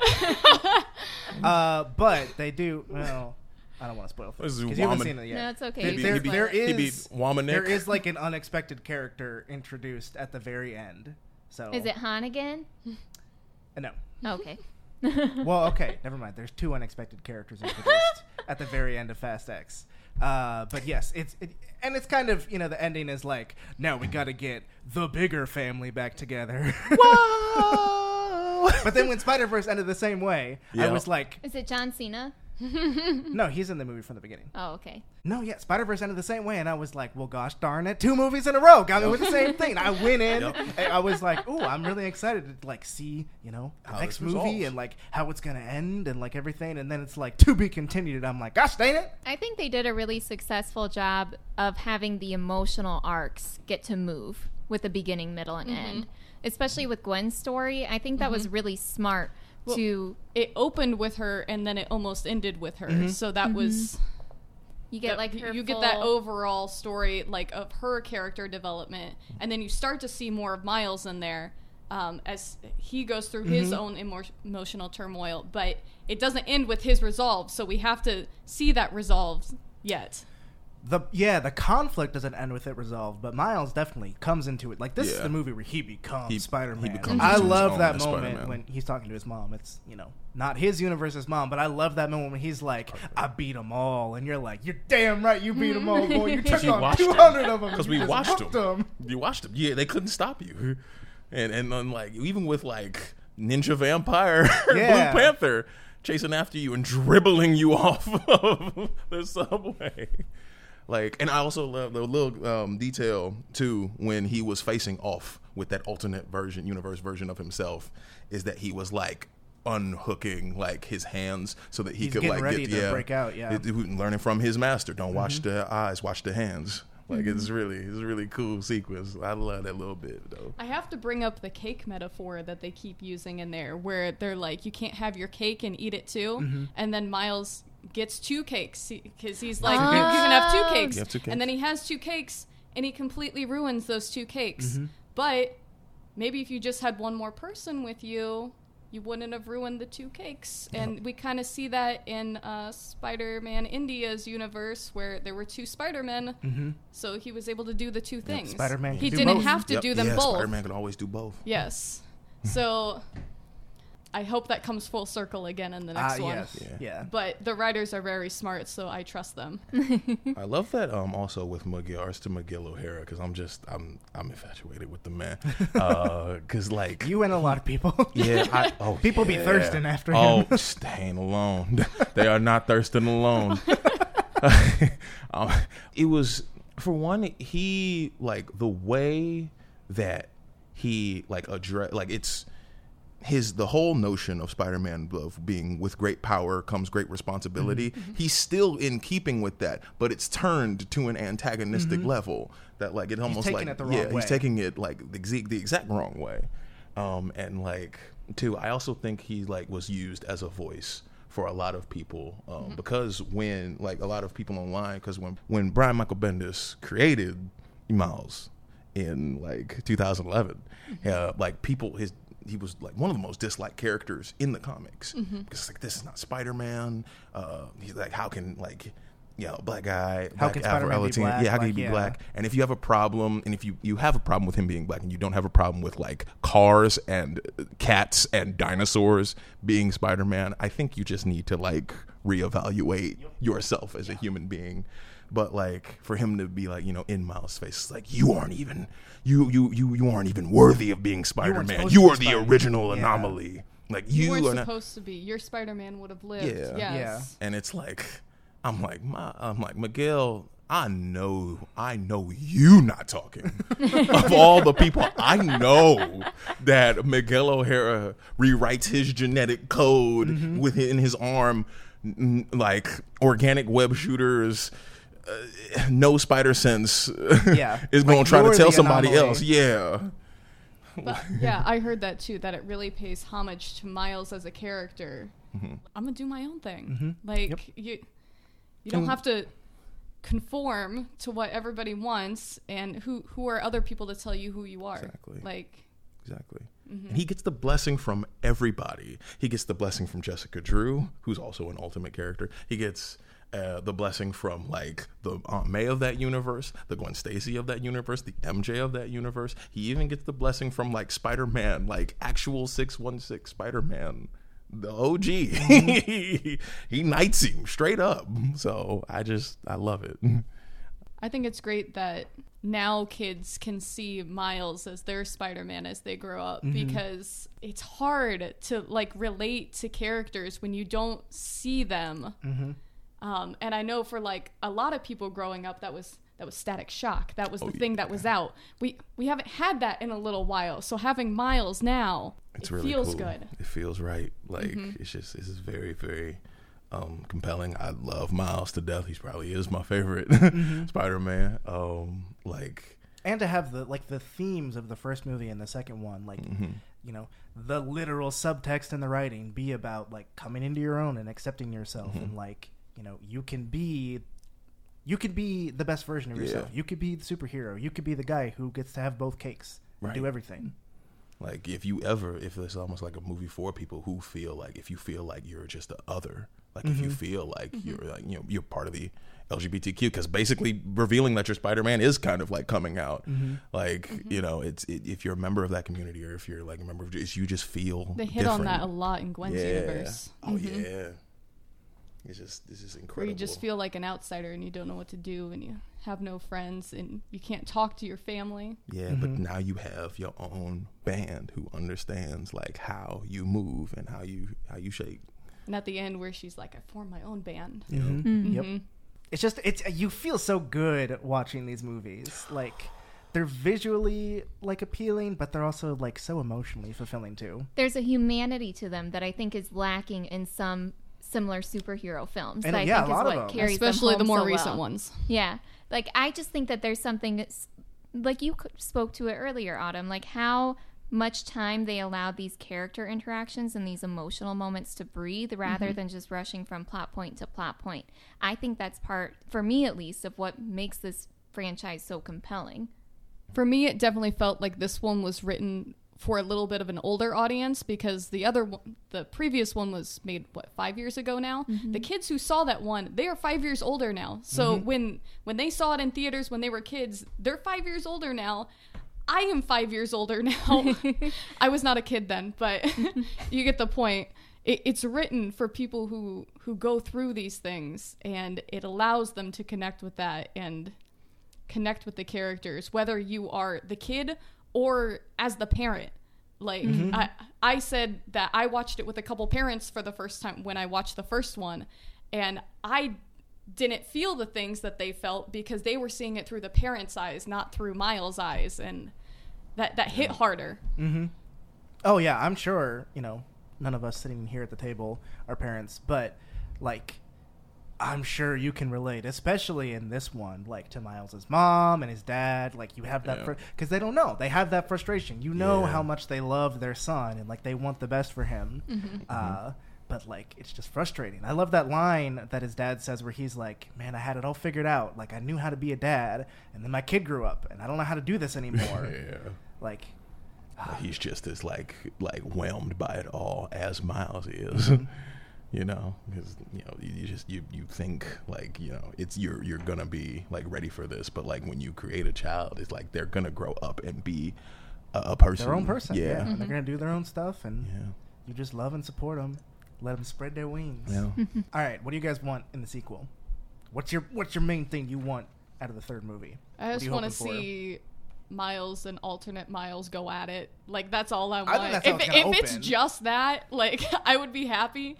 uh, but they do... Well, I don't want to spoil things because you haven't seen it yet. No, it's okay. There, be, there, there is there is like an unexpected character introduced at the very end. So is it Han again? No. Okay. Well, okay. Never mind. There's two unexpected characters introduced at the very end of Fast X. Uh, but yes, it's it, and it's kind of, you know, the ending is like, now we got to get the bigger family back together. Whoa! But then when Spider-Verse ended the same way, yeah. I was like, is it John Cena? No, he's in the movie from the beginning. Oh, okay. No, yeah, Spider-Verse ended the same way, and I was like, well, gosh darn it, two movies in a row got me with the same thing. I went in, yep. and I was like, ooh, I'm really excited to, like, see, you know, the how next movie resolves. And, like, how it's going to end and, like, everything, and then it's, like, to be continued. I'm like, gosh dang it. I think they did a really successful job of having the emotional arcs get to move with the beginning, middle, and mm-hmm. end, especially with Gwen's story. I think that mm-hmm. was really smart. Well, to it opened with her and then it almost ended with her, mm-hmm. so that mm-hmm. was you get that, like her you get that overall story, like, of her character development, and then you start to see more of Miles in there um, as he goes through mm-hmm. his own emo- emotional turmoil, but it doesn't end with his resolve, so we have to see that resolved yet. The yeah, the conflict doesn't end with it resolved, but Miles definitely comes into it. Like, this yeah. is the movie where he becomes he, Spider-Man. He becomes I love that moment Spider-Man. When he's talking to his mom. It's, you know, not his universe, his mom, but I love that moment when he's like, I beat them all. And you're like, you're damn right you beat them all, boy. You took on two hundred of them. Because we watched them. them. You watched them. Yeah, they couldn't stop you. And, and then, like, even with, like, Ninja Vampire, yeah. Blue Panther... chasing after you and dribbling you off of the subway. Like, and I also love the little um, detail too when he was facing off with that alternate version, universe version of himself, is that he was like unhooking like his hands so that he He's could like ready get to yeah, break out. Yeah, it, it, learning from his master. Don't mm-hmm. watch the eyes, watch the hands. Like, it's really, it's a really cool sequence. I love that little bit, though. I have to bring up the cake metaphor that they keep using in there, where they're like, you can't have your cake and eat it, too. Mm-hmm. And then Miles gets two cakes, because he's like, oh. you can have two cakes. You have two cakes. And then he has two cakes, and he completely ruins those two cakes. Mm-hmm. But maybe if you just had one more person with you, you wouldn't have ruined the two cakes. Yep. And we kind of see that in uh, Spider-Man India's universe, where there were two Spider-Men, mm-hmm. so he was able to do the two things. Yep. Spider-Man He didn't both. have to yep. do them yeah, both. Spider-Man could always do both. Yes. So I hope that comes full circle again in the next uh, one. Yes. Yeah. yeah. But the writers are very smart, so I trust them. I love that um, also with Miguel, to Miguel O'Hara, because I'm just, I'm I'm infatuated with the man. Because uh, like... You and a lot of people. Yeah. I, oh, people yeah. be thirsting after him. Oh, staying alone. They are not thirsting alone. um, it was, for one, he, like, the way that he, like, addressed, like, it's... His the whole notion of Spider-Man of being with great power comes great responsibility. Mm-hmm. He's still in keeping with that, but it's turned to an antagonistic mm-hmm. level that like it almost he's taking like it the wrong yeah way. He's taking it like the, the exact wrong way. Um, and like too, I also think he like was used as a voice for a lot of people um, mm-hmm. because when like a lot of people online because when when Brian Michael Bendis created Miles in like two thousand eleven, mm-hmm. uh, like people his. He was like one of the most disliked characters in the comics because mm-hmm. it's like this is not Spider-Man. Uh, he's like, how can like, you know, black guy, how black can Spider-Man be black? Yeah, how black, can he be yeah. black? And if you have a problem, and if you, you have a problem with him being black, and you don't have a problem with like cars and cats and dinosaurs being Spider-Man, I think you just need to like reevaluate yourself as yeah. a human being. But like for him to be like, you know, in Miles' face, like you aren't even you you you you aren't even worthy of being Spider-Man. You, you are the Spider-Man. original yeah. anomaly. Like you, you weren't are not supposed to be. Your Spider-Man would have lived. Yeah. Yes. yeah. And it's like I'm like my I'm like Miguel. I know, I know you not talking. Of all the people, I know that Miguel O'Hara rewrites his genetic code mm-hmm. within his arm, like organic web shooters. Uh, no spider sense yeah. is going like to try to tell somebody anomaly. else. Yeah. But, yeah, I heard that too, that it really pays homage to Miles as a character. Mm-hmm. I'm going to do my own thing. Mm-hmm. Like, yep. you you don't mm. have to conform to what everybody wants, and who, who are other people to tell you who you are? Exactly. Like, exactly. Mm-hmm. And he gets the blessing from everybody. He gets the blessing from Jessica Drew, who's also an ultimate character. He gets... Uh, the blessing from like the Aunt May of that universe, the Gwen Stacy of that universe, the M J of that universe. He even gets the blessing from like Spider-Man, like actual six one six Spider-Man, the O G. he, he knights him straight up. So I just, I love it. I think it's great that now kids can see Miles as their Spider-Man as they grow up mm-hmm. because it's hard to like relate to characters when you don't see them. Mm-hmm. Um, and I know for like a lot of people growing up, that was that was Static Shock. That was the oh, thing yeah. that was out. We we haven't had that in a little while. So having Miles now, it's it really feels cool. good. It feels right. Like mm-hmm. it's just this is very very um, compelling. I love Miles to death. He probably is my favorite mm-hmm. Spider-Man. Um, like and to have the like the themes of the first movie and the second one, like. Mm-hmm. You know, the literal subtext in the writing be about like coming into your own and accepting yourself mm-hmm. and like. You know, you can be, you could be the best version of yourself. Yeah. You could be the superhero. You could be the guy who gets to have both cakes and right. do everything. Like if you ever, if it's almost like a movie for people who feel like, if you feel like you're just the other, like mm-hmm. if you feel like mm-hmm. you're like, you know, you're part of the L G B T Q, because basically revealing that you're Spider-Man is kind of like coming out. Mm-hmm. Like, mm-hmm. you know, it's it, if you're a member of that community or if you're like a member of, you just feel They hit different. on that a lot in Gwen's yeah. universe. Oh mm-hmm. yeah. It's just, it's just incredible. Where you just feel like an outsider and you don't know what to do and you have no friends and you can't talk to your family. Yeah, mm-hmm. but now you have your own band who understands like how you move and how you how you shake. And at the end where she's like, I formed my own band. Mm-hmm. Mm-hmm. Yep. It's just, it's you feel so good watching these movies. Like, they're visually, like, appealing, but they're also, like, so emotionally fulfilling, too. There's a humanity to them that I think is lacking in some similar superhero films. And, that yeah, I think a lot is what of them. Especially them the more so recent well. Ones. Yeah. Like, I just think that there's something, like, you spoke to it earlier, Autumn, like, how much time they allowed these character interactions and these emotional moments to breathe rather mm-hmm. than just rushing from plot point to plot point. I think that's part, for me at least, of what makes this franchise so compelling. For me, it definitely felt like this one was written for a little bit of an older audience, because the other one, the previous one was made, what, five years ago now? Mm-hmm. The kids who saw that one, they are five years older now. So mm-hmm. when when they saw it in theaters when they were kids, they're five years older now. I am five years older now. I was not a kid then, but you get the point. It, it's written for people who, who go through these things, and it allows them to connect with that and connect with the characters, whether you are the kid or as the parent. Like, mm-hmm. I, I said that I watched it with a couple parents for the first time when I watched the first one, and I didn't feel the things that they felt because they were seeing it through the parents' eyes, not through Miles' eyes, and that, that hit harder. Mm-hmm. Oh, yeah, I'm sure, you know, none of us sitting here at the table are parents, but, like, I'm sure you can relate, especially in this one, like, to Miles's mom and his dad. Like, you have that because yeah. fr- they don't know. They have that frustration. You know yeah. how much they love their son and, like, they want the best for him. Mm-hmm. Uh, but, like, it's just frustrating. I love that line that his dad says where he's like, man, I had it all figured out. Like, I knew how to be a dad, and then my kid grew up, and I don't know how to do this anymore. yeah. Like... Uh, he's just as, like, like whelmed by it all as Miles is. Mm-hmm. You know, because, you know, you just, you, you think, like, you know, it's, you're, you're going to be, like, ready for this. But, like, when you create a child, it's like they're going to grow up and be a, a person. Their own person. Yeah. yeah. Mm-hmm. And they're going to do their own stuff. And yeah. you just love and support them. Let them spread their wings. Yeah. All right. What do you guys want in the sequel? What's your, what's your main thing you want out of the third movie? I just want to see... Miles and alternate Miles go at it. Like, that's all I want. I if it's if it's just that, like, I would be happy.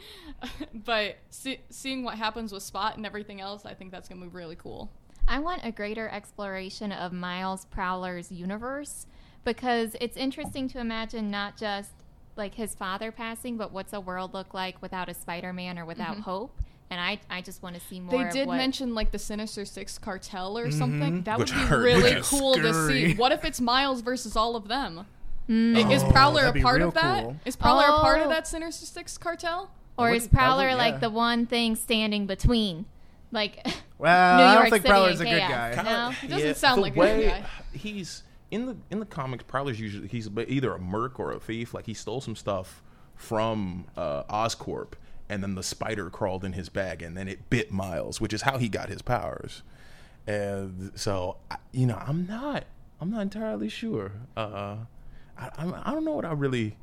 But see, seeing what happens with Spot and everything else, I think that's going to be really cool. I want a greater exploration of Miles Prowler's universe, because it's interesting to imagine not just, like, his father passing, but what's a world look like without a Spider-Man or without mm-hmm. Hope. And I, I just want to see more. They did of what... mention, like, the Sinister Six cartel or mm-hmm. something. That Which would be hurt. really cool scary. to see. What if it's Miles versus all of them? Mm. Oh, is Prowler a part of that? Cool. Is Prowler oh. a part of that Sinister Six cartel? Or is Prowler would, yeah. like the one thing standing between? Like, well, New York I don't think City Prowler's a good chaos. guy. No? He doesn't yeah, sound like a good guy. He's in the in the comics. Prowler's usually he's either a merc or a thief. Like, he stole some stuff from uh, Oscorp. And then the spider crawled in his bag, and then it bit Miles, which is how he got his powers. And so, you know, I'm not, I'm not entirely sure. Uh, I, I don't know what I really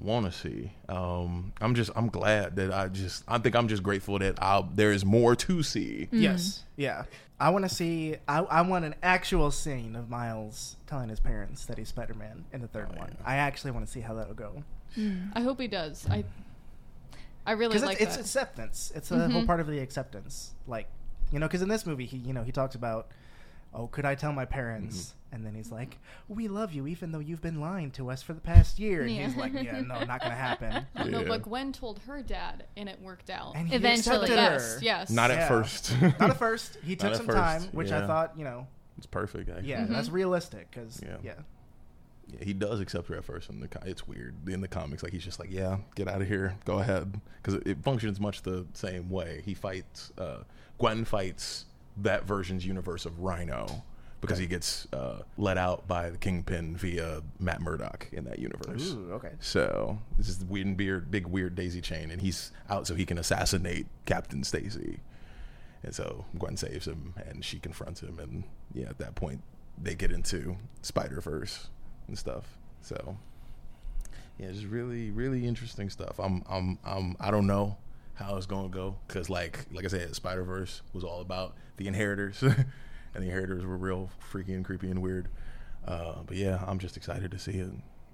want to see. Um, I'm just, I'm glad that I just, I think I'm just grateful that I'll, there is more to see. Mm. Yes, yeah. I want to see, I, I want an actual scene of Miles telling his parents that he's Spider-Man in the third oh, one. Yeah. I actually want to see how that'll go. Mm. I hope he does. I. I really like it's, that. It's acceptance. It's a mm-hmm. whole part of the acceptance. Like, you know, because in this movie, he, you know, he talks about, oh, could I tell my parents? Mm-hmm. And then he's like, we love you, even though you've been lying to us for the past year. Yeah. And he's like, yeah, no, not going to happen. Yeah. No, but Gwen told her dad, and it worked out. And he Eventually. Yes, yes. Not at yeah. first. not at first. He took some first. time, which yeah. I thought, you know. It's perfect, actually. Yeah, mm-hmm. that's realistic, because, yeah. yeah. Yeah, he does accept her at first. In the co- it's weird in the comics. Like, he's just like, yeah, get out of here. Go ahead. Because it, it functions much the same way. He fights, uh, Gwen fights that version's universe of Rhino because he gets uh, let out by the Kingpin via Matt Murdock in that universe. Ooh, okay. So this is the weird, beard, big, weird daisy chain. And he's out so he can assassinate Captain Stacy. And so Gwen saves him and she confronts him. And yeah, at that point, they get into Spider-Verse and stuff. So yeah, it's really really interesting stuff. I'm I'm I'm I don't know how it's going to go, cuz like like I said, Spider-Verse was all about the Inheritors and the Inheritors were real freaky and creepy and weird. Uh, but yeah, I'm just excited to see it.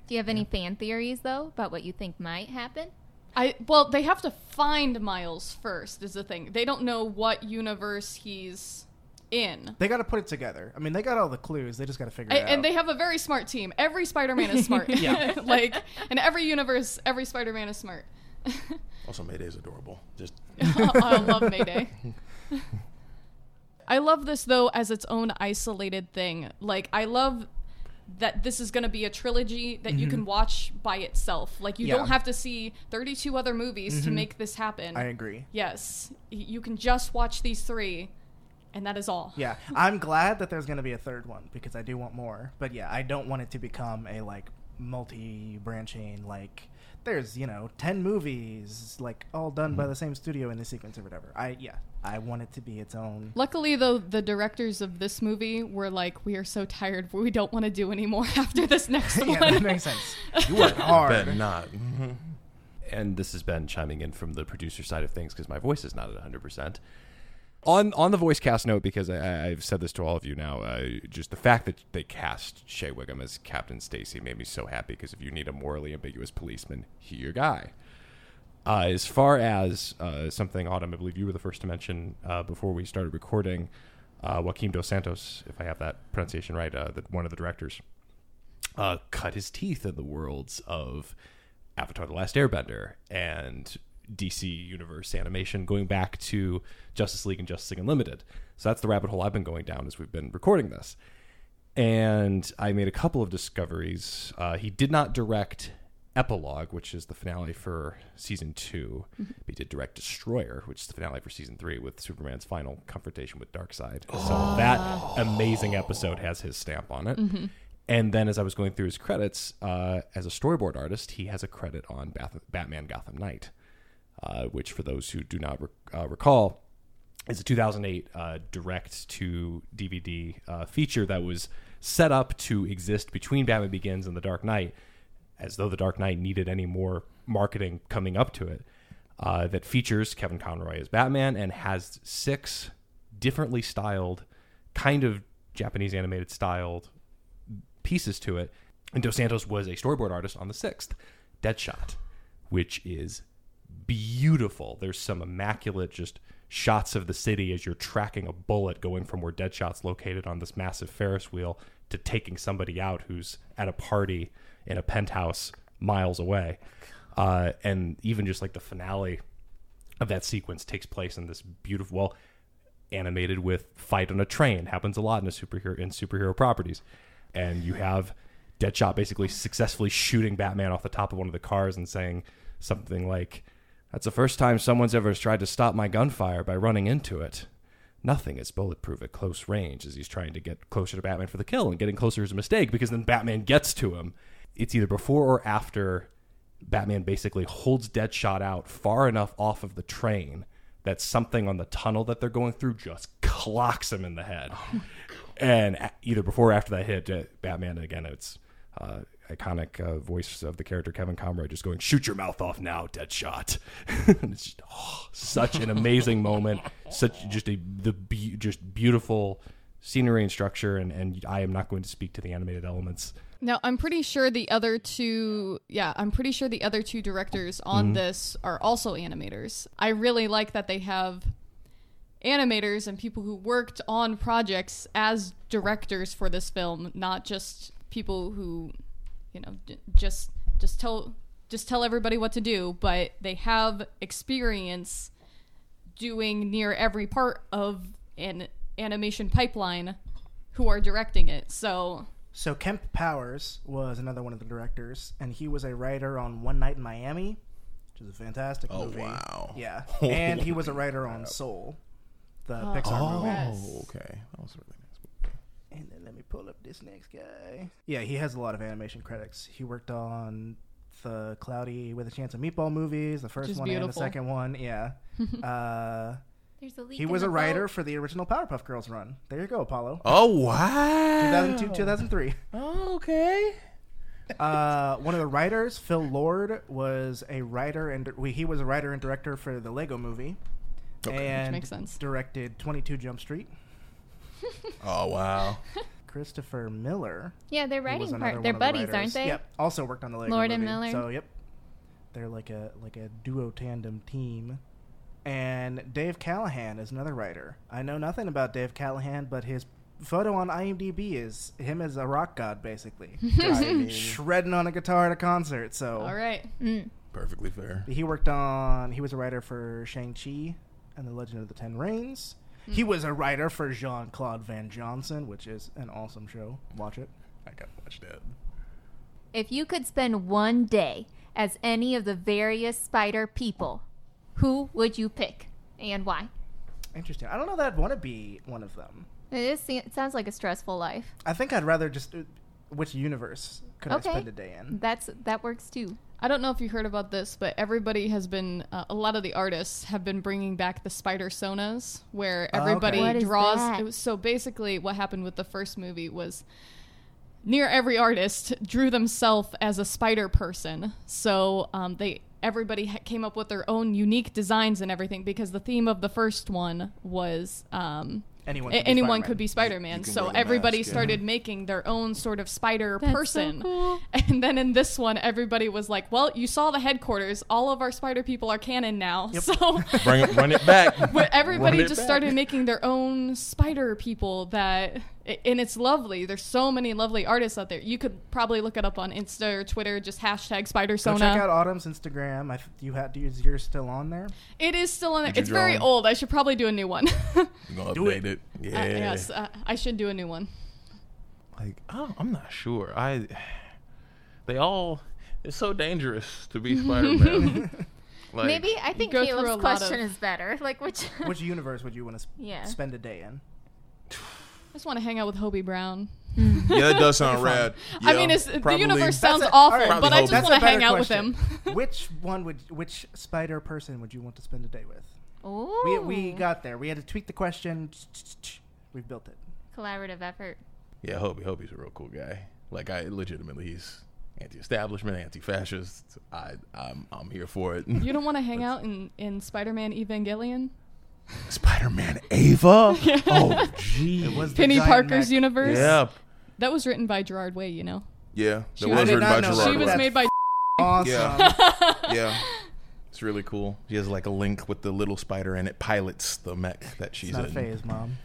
Do you have any yeah. fan theories though about what you think might happen? I well, they have to find Miles first is the thing. They don't know what universe he's in. They got to put it together. I mean, they got all the clues. They just got to figure I, it out. And they have a very smart team. Every Spider-Man is smart. Yeah. Like, in every universe, every Spider-Man is smart. Also, Mayday is adorable. Just oh, I love Mayday. I love this, though, as its own isolated thing. Like, I love that this is going to be a trilogy that mm-hmm. you can watch by itself. Like, you yeah. don't have to see thirty-two other movies mm-hmm. to make this happen. I agree. Yes. You can just watch these three, and that is all. Yeah. I'm glad that there's going to be a third one, because I do want more. But, yeah, I don't want it to become a, like, multi-branching, like, there's, you know, ten movies, like, all done mm-hmm. by the same studio in the sequence or whatever. I, yeah, I want it to be its own. Luckily, though, the directors of this movie were like, we are so tired, we don't want to do any more after this next yeah, one. Yeah, that makes sense. You worked hard. Ben, not. Mm-hmm. And this is Ben chiming in from the producer side of things, because my voice is not at one hundred percent. On on the voice cast note, because I, I've said this to all of you now, uh, just the fact that they cast Shea Wiggum as Captain Stacy made me so happy, because if you need a morally ambiguous policeman, he your guy. Uh, as far as uh, something, Autumn, I believe you were the first to mention uh, before we started recording, uh, Joaquin Dos Santos, if I have that pronunciation right, uh, the, one of the directors, uh, cut his teeth in the worlds of Avatar: The Last Airbender and D C Universe animation, going back to Justice League and Justice League Unlimited. So that's the rabbit hole I've been going down as we've been recording this. And I made a couple of discoveries. Uh, he did not direct Epilogue, which is the finale for season two. Mm-hmm. But he did direct Destroyer, which is the finale for season three, with Superman's final confrontation with Darkseid. Oh. So that amazing episode has his stamp on it. Mm-hmm. And then as I was going through his credits, uh, as a storyboard artist, he has a credit on Bath- Batman Gotham Knight. Uh, which, for those who do not rec- uh, recall, is a two thousand eight uh, direct-to-D V D uh, feature that was set up to exist between Batman Begins and The Dark Knight, as though The Dark Knight needed any more marketing coming up to it, uh, that features Kevin Conroy as Batman and has six differently styled, kind of Japanese animated styled pieces to it. And Dos Santos was a storyboard artist on the sixth, Deadshot, which is beautiful. There's some immaculate just shots of the city as you're tracking a bullet going from where Deadshot's located on this massive Ferris wheel to taking somebody out who's at a party in a penthouse miles away. Uh, and even just like the finale of that sequence takes place in this beautiful, well, animated with fight on a train. Happens a lot in a superhero in superhero properties. And you have Deadshot basically successfully shooting Batman off the top of one of the cars and saying something like, "That's the first time someone's ever tried to stop my gunfire by running into it. Nothing is bulletproof at close range," as he's trying to get closer to Batman for the kill, and getting closer is a mistake because then Batman gets to him. It's either before or after Batman basically holds Deadshot out far enough off of the train that something on the tunnel that they're going through just clocks him in the head. And either before or after that hit, Batman, again, it's Uh, iconic uh, voice of the character Kevin Conroy just going, "Shoot your mouth off now, Deadshot." And it's just, oh, such an amazing moment, such just a the be- just beautiful scenery and structure, and, and I am not going to speak to the animated elements. Now, I'm pretty sure the other two, yeah, I'm pretty sure the other two directors on mm-hmm. this are also animators. I really like that they have animators and people who worked on projects as directors for this film, not just people who, you know, d- just just tell just tell everybody what to do, but they have experience doing near every part of an animation pipeline who are directing it. So So Kemp Powers was another one of the directors, and he was a writer on One Night in Miami, which is a fantastic oh, movie. Oh, wow. Yeah. And he was a writer on Soul, the oh, Pixar oh, movie. Oh, okay. That was really And then let me pull up this next guy. Yeah, he has a lot of animation credits. He worked on the Cloudy with a Chance of Meatball movies, the first one beautiful. and the second one. Yeah. uh, There's a leak he was a writer boat. for the original Powerpuff Girls run. There you go, Apollo. Oh, wow. two thousand two, two thousand three Oh, okay. uh, one of the writers, Phil Lord, was a writer and he was a writer and director for the Lego Movie. Okay. And which makes sense. Directed twenty-two Jump Street. Oh, wow. Christopher Miller. Yeah, they're writing part. They're buddies, the aren't they? Yep. Also worked on the Lego Lord movie. And Miller. So, yep. They're like a like a duo tandem team. And Dave Callahan is another writer. I know nothing about Dave Callahan, but his photo on IMDb is him as a rock god, basically. I mean, shredding on a guitar at a concert. So all right. Mm. Perfectly fair. He worked on... He was a writer for Shang-Chi and The Legend of the Ten Rings. Mm. He was a writer for Jean-Claude Van Johnson, which is an awesome show. Watch it. I gotta watch that. If you could spend one day as any of the various spider people, who would you pick and why? Interesting. I don't know that I'd want to be one of them. It, is, it sounds like a stressful life. I think I'd rather just... Which universe could okay. I spend a day in? That's That works too. I don't know if you heard about this, but everybody has been, uh, a lot of the artists have been bringing back the Spider-Sonas, where everybody oh, okay. draws. It was, so basically what happened with the first movie was near every artist drew themselves as a spider person. So um, they everybody ha- came up with their own unique designs and everything, because the theme of the first one was... Um, Anyone could, Anyone could be Spider-Man. So everybody mask, started yeah. making their own sort of spider That's person. So cool. And then in this one, everybody was like, well, you saw the headquarters. All of our spider people are canon now. Yep. So Bring it, run it back. Everybody it just back. started making their own spider people that... And it's lovely. There's so many lovely artists out there. You could probably look it up on Insta or Twitter. Just hashtag Spider-Sona. Go check out Autumn's Instagram. I f- you had to use yours still on there. It is still on there. It's very on? old. I should probably do a new one. You're gonna do update it. it. Yeah. Uh, yes, uh, I should do a new one. Like oh, I'm not sure. I. They all. It's so dangerous to be Spider-Man. Like, maybe I think Caleb's question of, is better. Like which which universe would you want to sp- yeah. spend a day in? I just want to hang out with Hobie Brown. Yeah, that does sound rad. Yeah, I mean, it's, the universe sounds a, awful, right, but I just want to hang out question. with him. Which one would, which spider person would you want to spend a day with? Oh, we we got there. We had to tweak the question. We built it. Collaborative effort. Yeah, Hobie. Hobie's a real cool guy. Like, I legitimately, he's anti-establishment, anti-fascist. I I'm I'm here for it. You don't want to hang out in, in Spider-Man Evangelion? Spider-Man Ava? Yeah. Oh, geez. Penny Parker's neck. universe? Yeah. That was written by Gerard Way, you know? Yeah. That was written by Gerard Way. She was made by... Awesome. Yeah. yeah. It's really cool. She has like a link with the little spider and it pilots the mech that she's it's not in. Faye's mom.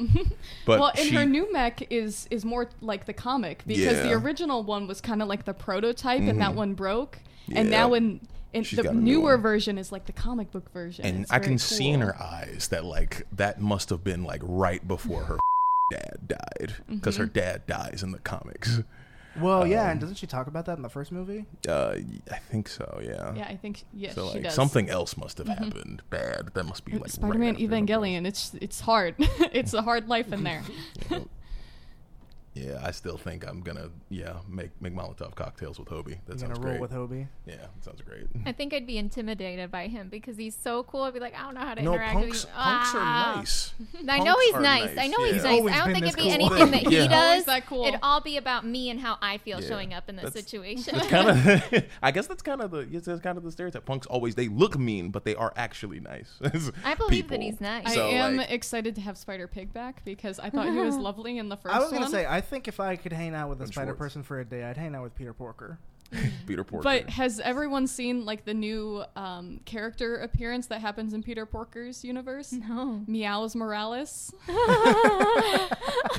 But well, and she... her new mech is, is more like the comic, because yeah. the original one was kind of like the prototype mm-hmm. and that one broke. Yeah. And now in... And She's the newer version is like the comic book version. And it's I can cool. see in her eyes that like that must have been like right before her dad died, because mm-hmm. her dad dies in the comics. Well, um, yeah, and doesn't she talk about that in the first movie? Uh, I think so. Yeah. Yeah, I think yes. So like she does. Something else must have mm-hmm. happened bad. That must be like Spider-Man right Evangelion. It's it's hard. It's a hard life in there. yeah. Yeah, I still think I'm gonna yeah make make Molotov cocktails with Hobie. That You're sounds gonna roll great. With Hobie. Yeah, that sounds great. I think I'd be intimidated by him because he's so cool. I'd be like, I don't know how to no, interact punks, with him. Punks ah. are nice. I know punks he's nice. nice. I know yeah. he's nice. Always I don't think it'd be cool. anything that yeah. he does. That cool. It'd all be about me and how I feel yeah. showing up in this that's, situation. That's kinda, I guess that's kind of the that's kind of the stereotype. Punks always they look mean, but they are actually nice. I believe that he's nice. So, I am like, excited to have Spider Pig back because I thought he was lovely in the first one. I was gonna say I. I think if I could hang out with a spider person for a day, I'd hang out with Peter Parker. Peter Parker. But has everyone seen like the new um, character appearance that happens in Peter Parker's universe? No. Miles Morales. yeah, Miles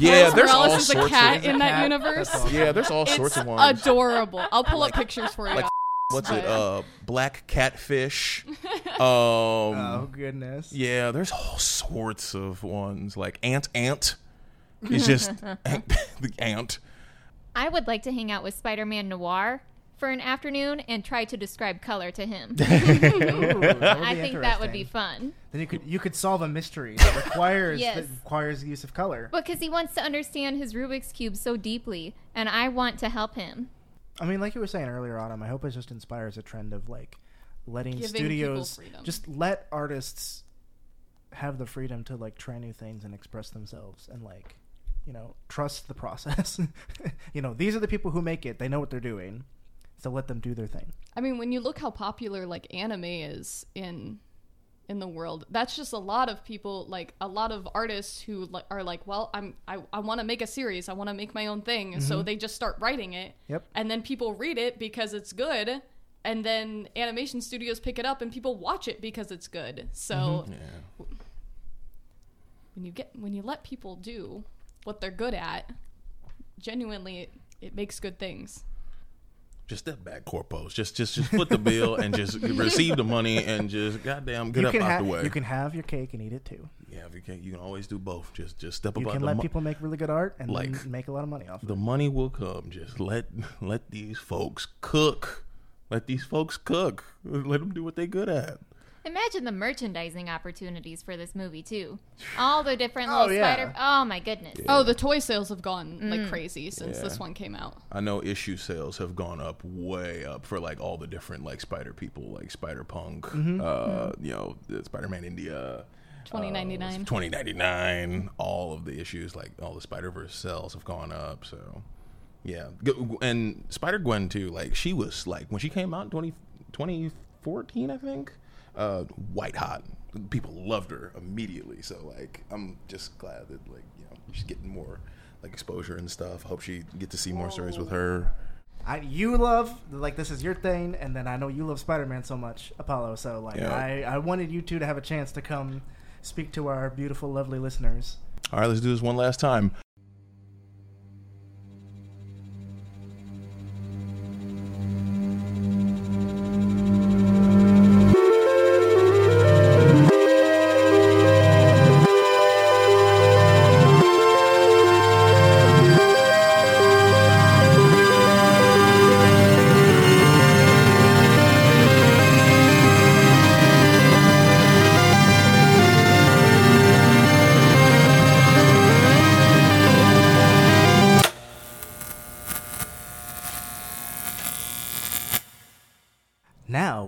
there's Morales all is sorts a cat of in that cat. universe. Awesome. Yeah, there's all it's sorts of ones. Adorable. I'll pull like, up pictures for you. Like, what's it? Uh, black catfish. Um, oh goodness. Yeah, there's all sorts of ones like ant ant. It's just the ant. I would like to hang out with Spider-Man Noir for an afternoon and try to describe color to him. Ooh, I think that would be fun. Then you could you could solve a mystery that requires yes. that requires the use of color. Because he wants to understand his Rubik's Cube so deeply, and I want to help him. I mean, like you were saying earlier, Autumn, I hope it just inspires a trend of like letting Giving studios just let artists have the freedom to like try new things and express themselves and like. You know, trust the process. You know, these are the people who make it. They know what they're doing. So let them do their thing. I mean, when you look how popular like anime is in in the world, that's just a lot of people, like a lot of artists who like, are like, well, I'm I, I want to make a series. I want to make my own thing. Mm-hmm. So they just start writing it. Yep. And then people read it because it's good. and then animation studios pick it up and people watch it because it's good. So mm-hmm. yeah. when you get when you let people do what they're good at, genuinely it, it makes good things. Just step back, corpos. Just, just, just put the bill and just receive the money and just goddamn get you up out have, the way. You can have your cake and eat it too. Yeah, you can. You can always do both. Just, just step up. You can let mo- people make really good art and like, then make a lot of money off. The of it. Money will come. Just let let these folks cook. Let these folks cook. Let them do what they're good at. Imagine the merchandising opportunities for this movie too. All the different little oh, yeah. spider. Oh my goodness. Yeah. Oh, the toy sales have gone mm. like crazy since yeah. this one came out. I know issue sales have gone up way up for like all the different like spider people, like Spider Punk, mm-hmm. uh, mm-hmm. you know, Spider-Man India, twenty ninety-nine, uh, twenty ninety-nine. All of the issues, like all the Spider-Verse sales have gone up. So, yeah, and Spider-Gwen too. Like she was like when she came out in twenty fourteen, I think. Uh, white hot. People loved her immediately. So like, I'm just glad that like you know she's getting more like exposure and stuff. Hope she get to see more stories with her. I you love like this is your thing, and then I know you love Spider-Man so much, Apollo. So like, yeah. I I wanted you two to have a chance to come speak to our beautiful, lovely listeners. All right, let's do this one last time.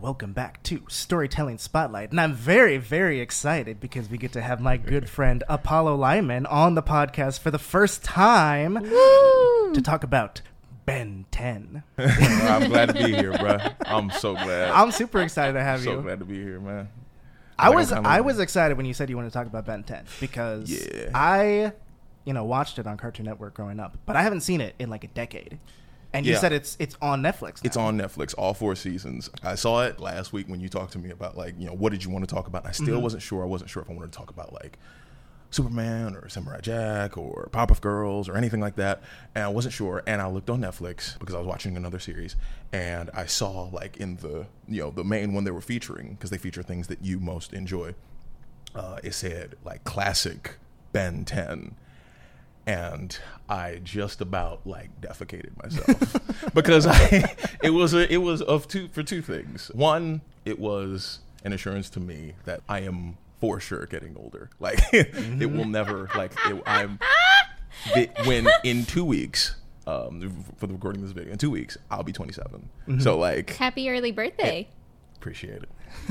Welcome back to Storytelling Spotlight, and I'm very, very excited because we get to have my good friend Apollo Lymon on the podcast for the first time Woo! To talk about Ben ten. I'm glad to be here, bro. I'm so glad. I'm super excited to have I'm so you. So glad to be here, man. I like was I like... was excited when you said you wanted to talk about Ben ten because yeah. I, you know, watched it on Cartoon Network growing up, but I haven't seen it in like a decade. And yeah. you said it's it's on Netflix now. It's on Netflix, all four seasons. I saw it last week when you talked to me about, like, you know, what did you want to talk about? And I still mm-hmm. wasn't sure. I wasn't sure if I wanted to talk about, like, Superman or Samurai Jack or Powerpuff Girls or anything like that. And I wasn't sure. And I looked on Netflix because I was watching another series. And I saw, like, in the, you know, the main one they were featuring, because they feature things that you most enjoy. Uh, it said, like, classic Ben ten. And I just about like defecated myself because I, it was a, it was of two for two things. One, it was an assurance to me that I am for sure getting older. Like mm-hmm. it will never like it, I'm it, when in two weeks um, for the recording of this video in two weeks I'll be twenty-seven. Mm-hmm. So like happy early birthday. Yeah, appreciate it.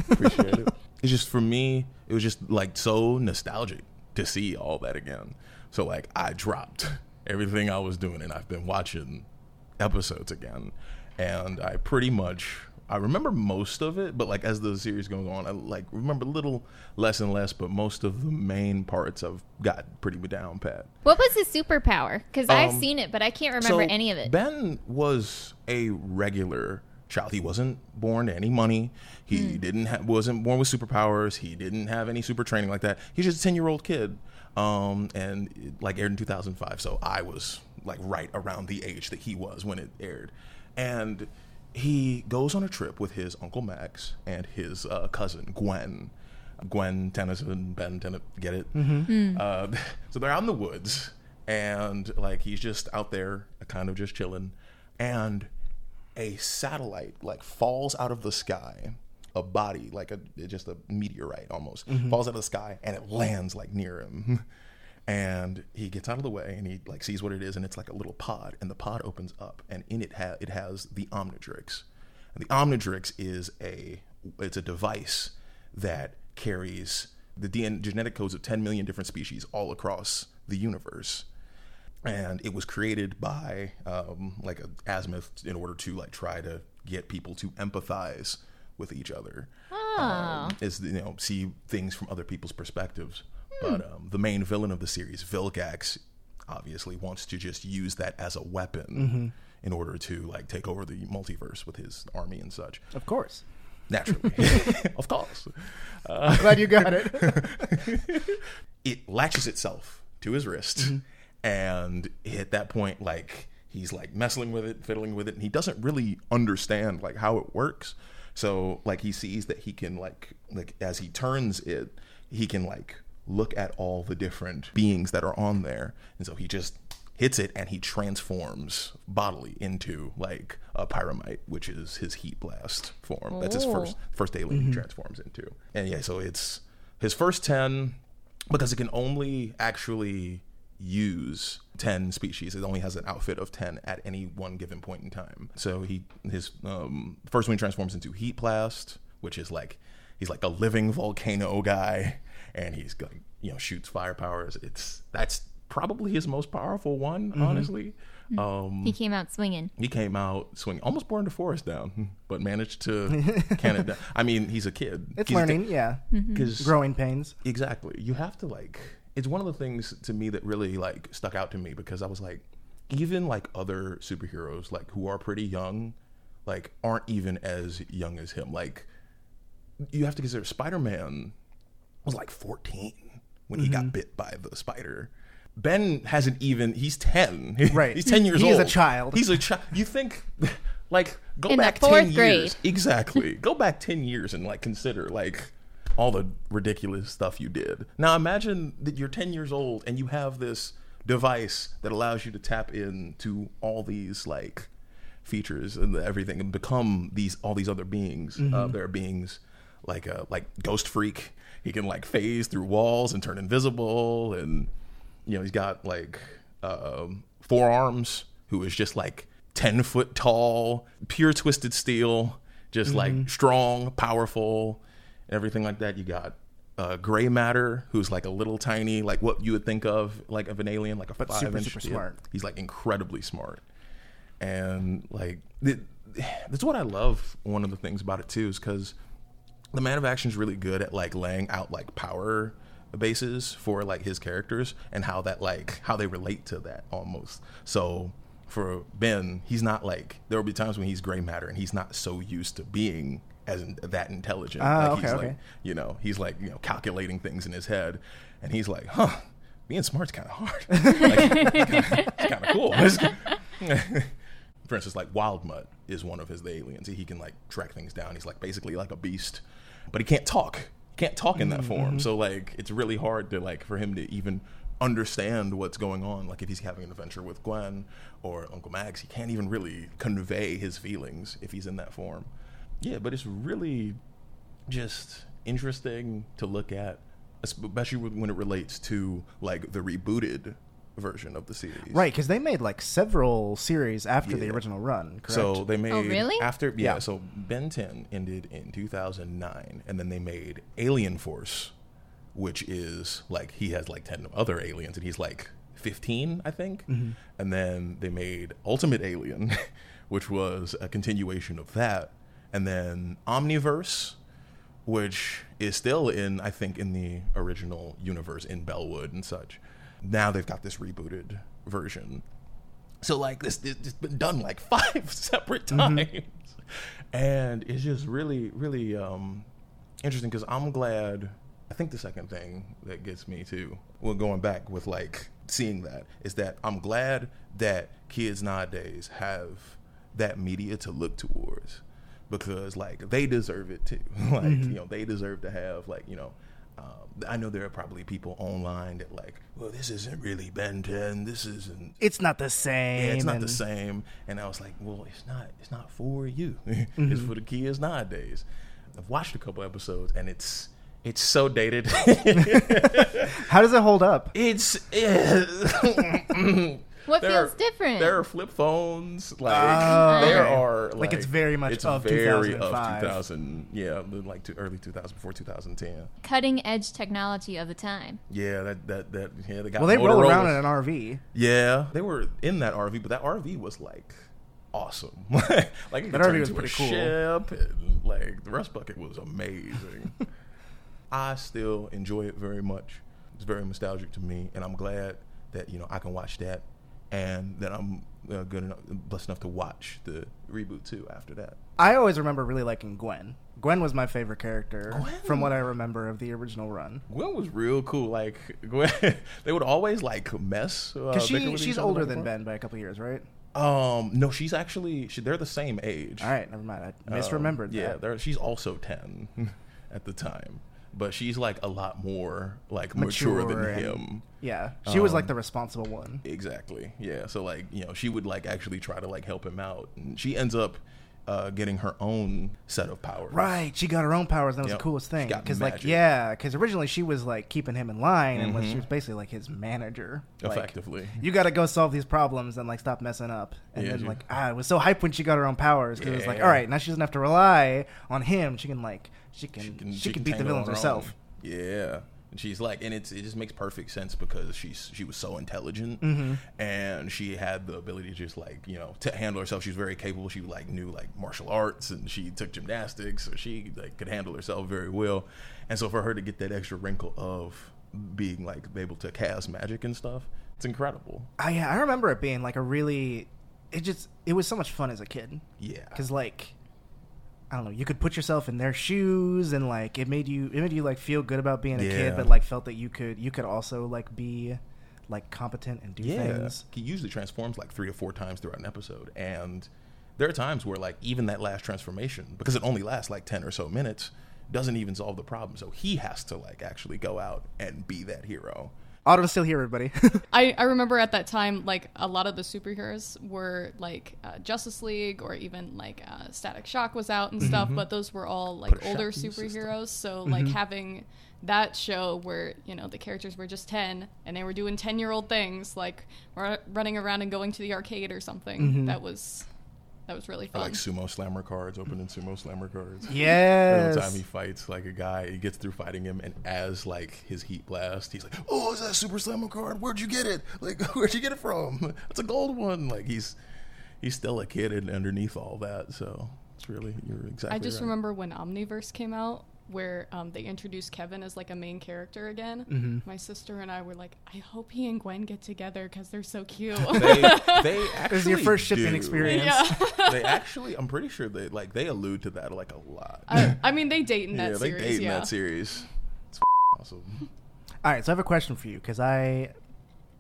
Appreciate it. It's just for me. It was just like so nostalgic to see all that again. So, like, I dropped everything I was doing, and I've been watching episodes again. And I pretty much, I remember most of it, but, like, as the series goes on, I, like, remember a little less and less, but most of the main parts I've got pretty down pat. What was his superpower? Because um, I've seen it, but I can't remember so any of it. Ben was a regular child. He wasn't born to any money. He mm. didn't ha- wasn't born with superpowers. He didn't have any super training like that. He's just a ten-year-old kid. Um, and it, like aired in two thousand five. So I was like right around the age that he was when it aired. And he goes on a trip with his Uncle Max and his uh, cousin, Gwen. Gwen Tennyson, Ben Tennyson, get it? Mm-hmm. Mm. Uh, so they're out in the woods and like he's just out there kind of just chilling. And a satellite like falls out of the sky. A body like a just a meteorite almost mm-hmm. falls out of the sky and it lands like near him and he gets out of the way and he like sees what it is and it's like a little pod and the pod opens up and in it ha- it has the Omnitrix and the Omnitrix is a it's a device that carries the D N A genetic codes of ten million different species all across the universe. And it was created by um, like a azimuth in order to like try to get people to empathize with each other, oh. um, is you know see things from other people's perspectives. Hmm. But um, the main villain of the series, Vilgax, obviously wants to just use that as a weapon mm-hmm. in order to like take over the multiverse with his army and such. Of course. Naturally. Of course. Uh, Glad you got it. It latches itself to his wrist. Mm-hmm. And at that point, like, he's like messing with it, fiddling with it, and he doesn't really understand like how it works. So like he sees that he can like like as he turns it, he can like look at all the different beings that are on there. And so he just hits it and he transforms bodily into like a pyromite, which is his heat blast form. Oh. That's his first first alien mm-hmm. he transforms into. And yeah, so it's his first ten, because it can only actually use ten species. It only has an outfit of ten at any one given point in time. So he his um, first one he transforms into heat blast, which is like he's like a living volcano guy, and he's like, you know, shoots fire powers. It's that's probably his most powerful one, mm-hmm. honestly. Mm-hmm. Um, he came out swinging. He came out swinging. Almost burned the forest down, but managed to can it down. I mean, he's a kid. It's he's learning, t- yeah. Mm-hmm. Growing pains. Exactly. You have to like. It's one of the things to me that really like stuck out to me, because I was like, even like other superheroes like who are pretty young, like aren't even as young as him. Like you have to consider Spider-Man was like fourteen when mm-hmm. he got bit by the spider. Ben hasn't even, he's ten. Right. He's ten years he old. He's a child. He's a child. You think like go In back the fourth ten grade. Years. Exactly. Go back ten years and like consider like all the ridiculous stuff you did. Now imagine that you're ten years old and you have this device that allows you to tap into all these like features and everything and become these all these other beings. Mm-hmm. Uh, there are beings like a like Ghost Freak. He can like phase through walls and turn invisible, and you know he's got like uh, Forearms, who is just like ten foot tall, pure twisted steel, just mm-hmm. like strong, powerful. Everything like that. You got uh, Gray Matter, who's like a little tiny, like what you would think of, like of an alien, like a but five super, inch. Super smart. He's like incredibly smart, and like it, that's what I love. One of the things about it too is because the Man of Action is really good at like laying out like power bases for like his characters and how that like how they relate to that almost. So for Ben, he's not like there will be times when he's Gray Matter and he's not so used to being. As in, that intelligent, ah, like okay, he's okay. like you know, he's like you know, calculating things in his head, and he's like, "Huh, being smart's kind of hard. Like, it's kind of cool." For instance, like Wildmutt is one of his the aliens. He can like track things down. He's like basically like a beast, but he can't talk. He can't talk in that mm-hmm. form. So like, it's really hard to like for him to even understand what's going on. Like if he's having an adventure with Gwen or Uncle Max, he can't even really convey his feelings if he's in that form. Yeah, but it's really just interesting to look at, especially when it relates to like the rebooted version of the series. Right, because they made like several series after yeah. the original run, correct? So they made... Oh, really? After, yeah, yeah, so Ben ten ended in two thousand nine, and then they made Alien Force, which is like he has like ten other aliens, and he's like fifteen, I think. Mm-hmm. And then they made Ultimate Alien, which was a continuation of that. And then Omniverse, which is still in, I think, in the original universe in Bellwood and such. Now they've got this rebooted version. So, like, this it's been done, like, five separate times. Mm-hmm. And it's just really, really um, interesting because I'm glad. I think the second thing that gets me, too, well, going back with, like, seeing that, is that I'm glad that kids nowadays have that media to look towards. Because, like, they deserve it, too. Like, mm-hmm. you know, they deserve to have, like, you know, um, I know there are probably people online that, like, well, this isn't really Ben ten. This isn't. It's not the same. Yeah, it's not and... the same. And I was like, well, it's not It's not for you. Mm-hmm. It's for the kids nowadays. I've watched a couple episodes, and it's it's so dated. How does it hold up? It's... it's What there feels are, different? There are flip phones. Like oh, there okay. are, like, like it's very much it's of very two thousand five. Of two thousand, yeah, like to early two thousand, before two thousand ten. Cutting edge technology of the time. Yeah, that that that. Yeah, they got. Well, they roll around in an R V. Yeah, they were in that R V, but that R V was like awesome. Like that R V was pretty cool. Ship and, like the rust bucket was amazing. I still enjoy it very much. It's very nostalgic to me, and I'm glad that you know I can watch that and then I'm uh, good enough, blessed enough to watch the reboot too after that. I always remember really liking Gwen. Gwen was my favorite character Gwen. from what I remember of the original run. Gwen was real cool. Like Gwen, they would always like mess. Because uh, she, she's older than Ben by a couple years, right? Um, no, she's actually she, they're the same age. All right, never mind. I misremembered. Um, yeah, that. she's also ten at the time, but she's like a lot more like mature, mature than and, him. Yeah, she um, was like the responsible one. Exactly. Yeah. So like you know she would like actually try to like help him out, and she ends up. Uh, getting her own set of powers. Right, she got her own powers, and that was yep. the coolest thing. Because, like, yeah, because originally she was like keeping him in line, mm-hmm. and like, she was basically like his manager. Effectively, like, you got to go solve these problems and like stop messing up. And yeah, then, yeah. like, ah, it was so hype when she got her own powers because yeah. it was like, all right, now she doesn't have to rely on him. She can like, she can, she can, she she can, can beat the villains her herself. Own. Yeah. And she's like, and it's, it just makes perfect sense because she's she was so intelligent, mm-hmm. and she had the ability to just like you know to handle herself. She was very capable. She like knew like martial arts, and she took gymnastics, so she like could handle herself very well. And so for her to get that extra wrinkle of being like able to cast magic and stuff, it's incredible. I yeah, I remember it being like a really, it just it was so much fun as a kid. Yeah, because like. I don't know, you could put yourself in their shoes and like it made you it made you like feel good about being a yeah. kid, but like felt that you could you could also like be like competent and do yeah. things. He usually transforms like three or four times throughout an episode, and there are times where like even that last transformation, because it only lasts like ten or so minutes, doesn't even solve the problem. So he has to like actually go out and be that hero. Autumn's still here, everybody. I, I remember at that time, like, a lot of the superheroes were, like, uh, Justice League or even, like, uh, Static Shock was out and stuff. Mm-hmm. But those were all, like, older superheroes. So, mm-hmm. like, having that show where, you know, the characters were just ten and they were doing ten-year-old things, like, r- running around and going to the arcade or something, mm-hmm. that was... That was really fun. Or like sumo slammer cards, opening sumo slammer cards. Yes. Every time he fights like a guy, he gets through fighting him, and as like his heat blast, he's like, "Oh, is that a super slammer card? Where'd you get it? Like, where'd you get it from? It's a gold one." Like he's he's still a kid, and underneath all that, so it's really you're exactly. I just right. remember when Omniverse came out, where um, they introduced Kevin as like a main character again. Mm-hmm. My sister and I were like, I hope he and Gwen get together because they're so cute. they, they actually this is your first shipping do. experience. Yeah. They actually, I'm pretty sure they like they allude to that like a lot. Uh, I mean, they date in that yeah, series. Yeah, they date in yeah. that series. It's f- awesome. All right, so I have a question for you because I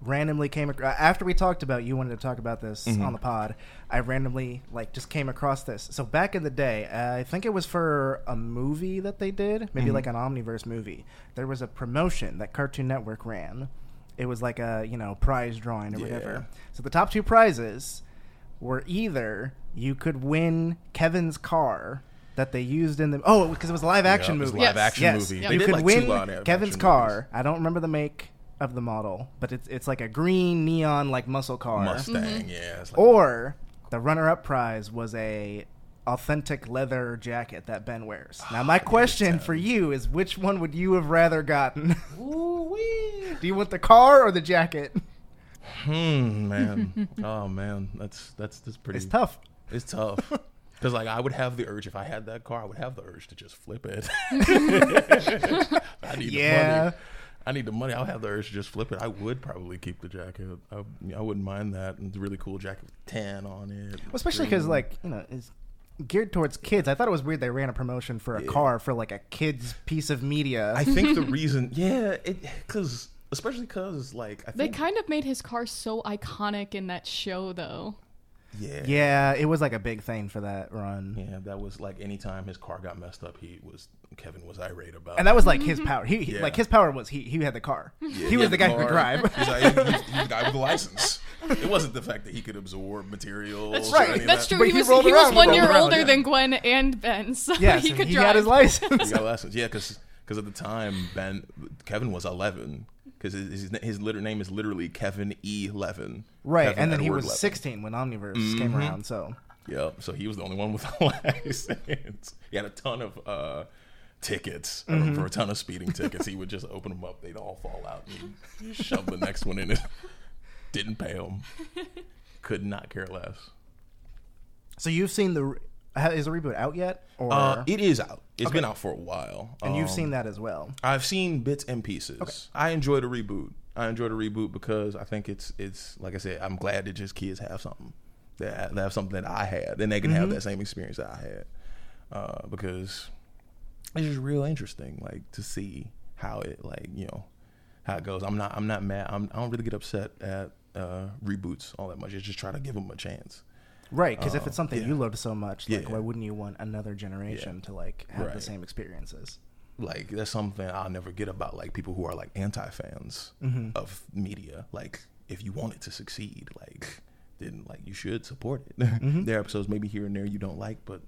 randomly came ac- after we talked about you wanted to talk about this mm-hmm. on the pod. I randomly like just came across this. So back in the day, uh, I think it was for a movie that they did, maybe mm-hmm. like an Omniverse movie. There was a promotion that Cartoon Network ran. It was like a you know prize drawing or yeah. whatever. So the top two prizes were either you could win Kevin's car that they used in the oh because it was a live action yeah, movie. It was a live yes. action yes. movie. Yes. You could like win Kevin's car. Movies. I don't remember the make. Of the model, but it's it's like a green neon like muscle car Mustang, mm-hmm. yeah. It's like or the runner-up prize was a authentic leather jacket that Ben wears. Now my oh, question for you is, which one would you have rather gotten? Ooh-wee. Do you want the car or the jacket? Hmm, man. oh man, that's that's that's pretty. It's tough. It's tough. Because, like, I would have the urge, if I had that car, I would have the urge to just flip it. I need yeah. the money. I need the money. I'll have the urge to just flip it. I would probably keep the jacket. I, I wouldn't mind that. And it's a really cool jacket with tan on it. Well, especially because, like, you know, it's geared towards kids. I thought it was weird they ran a promotion for a yeah. car for, like, a kid's piece of media. I think the reason, yeah, because, especially because, like, I think. They kind of made his car so iconic in that show, though. Yeah. Yeah, it was like a big thing for that run. Yeah, that was like anytime his car got messed up, he was Kevin was irate about it. And that was like his power. He yeah. like his power was he he had the car. Yeah, he, he was the guy car. who could drive. He's like, he, was, he was the guy with the license. It wasn't the fact that he could absorb materials. That's right. That's that. true. But he, he was he was one year around. older yeah. than Gwen and Ben, so yeah, he so could he drive. He had his license. He got a license. Yeah, because at the time Ben Kevin was eleven. Because his, his his name is literally Kevin E. Levin. Right, Kevin and then Edward he was Levin. sixteen when Omniverse mm-hmm. came around, so. Yeah, so he was the only one with a license. He had a ton of uh, tickets, mm-hmm. for a ton of speeding tickets. He would just open them up, they'd all fall out, and shove the next one in it. Didn't pay him. Could not care less. So you've seen the... Is the reboot out yet? Or uh, it is out. It's okay. been out for a while. And um, you've seen that as well. I've seen bits and pieces. Okay. I enjoyed a reboot. I enjoy the reboot because I think it's it's like I said, I'm glad that just kids have something that they have something that I had, and they can mm-hmm. have that same experience that I had, uh, because it's just real interesting, like to see how it like you know how it goes. I'm not I'm not mad. I'm, I don't really get upset at uh, reboots all that much. I just try to give them a chance. Right, because um, if it's something yeah. you love so much, like yeah. why wouldn't you want another generation yeah. to like have right. the same experiences? Like that's something I'll never get about like people who are like anti-fans mm-hmm. of media. Like if you want it to succeed, like then like you should support it. Mm-hmm. There are episodes maybe here and there you don't like, but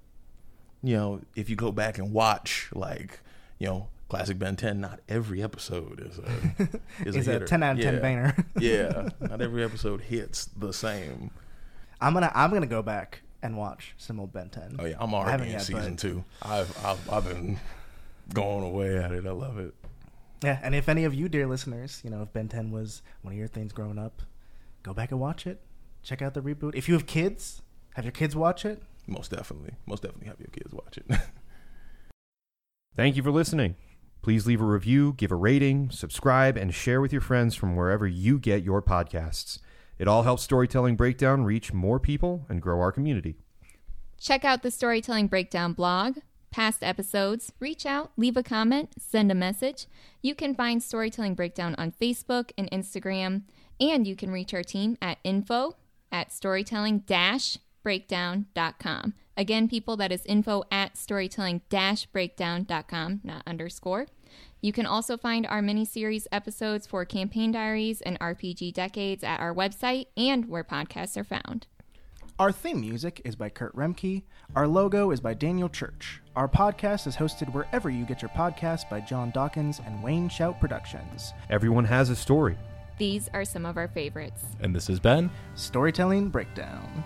you know if you go back and watch like you know classic Ben ten, not every episode is a is it's a, a ten out of yeah. ten banger. Yeah, not every episode hits the same. I'm gonna I'm gonna go back and watch some old Ben ten. Oh yeah, I'm already in season but... two. I've, I've I've been going away at it. I love it. Yeah, and if any of you dear listeners, you know, if Ben ten was one of your things growing up, go back and watch it. Check out the reboot. If you have kids, have your kids watch it. Most definitely, most definitely have your kids watch it. Thank you for listening. Please leave a review, give a rating, subscribe, and share with your friends from wherever you get your podcasts. It all helps Storytelling Breakdown reach more people and grow our community. Check out the Storytelling Breakdown blog, past episodes, reach out, leave a comment, send a message. You can find Storytelling Breakdown on Facebook and Instagram, and you can reach our team at info at storytelling dash breakdown dot com. Again, people, that is info at storytelling dash breakdown dot com, not underscore. You can also find our miniseries episodes for Campaign Diaries and R P G Decades at our website and where podcasts are found. Our theme music is by Kurt Remke. Our logo is by Daniel Church. Our podcast is hosted wherever you get your podcasts by John Dawkins and Wayne Shout Productions. Everyone has a story. These are some of our favorites. And this has been Storytelling Breakdown.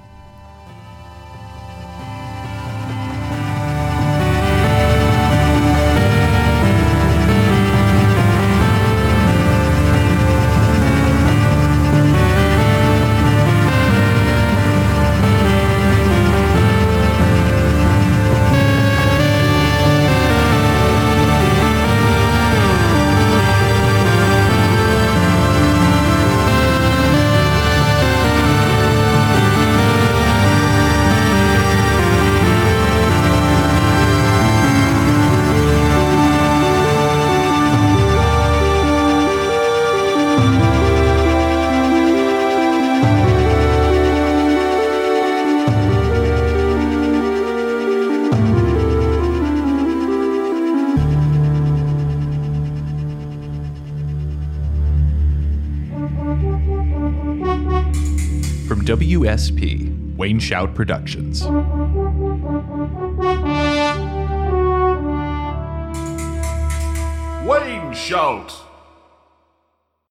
W S P, Wayne Shout Productions. Wayne Shout!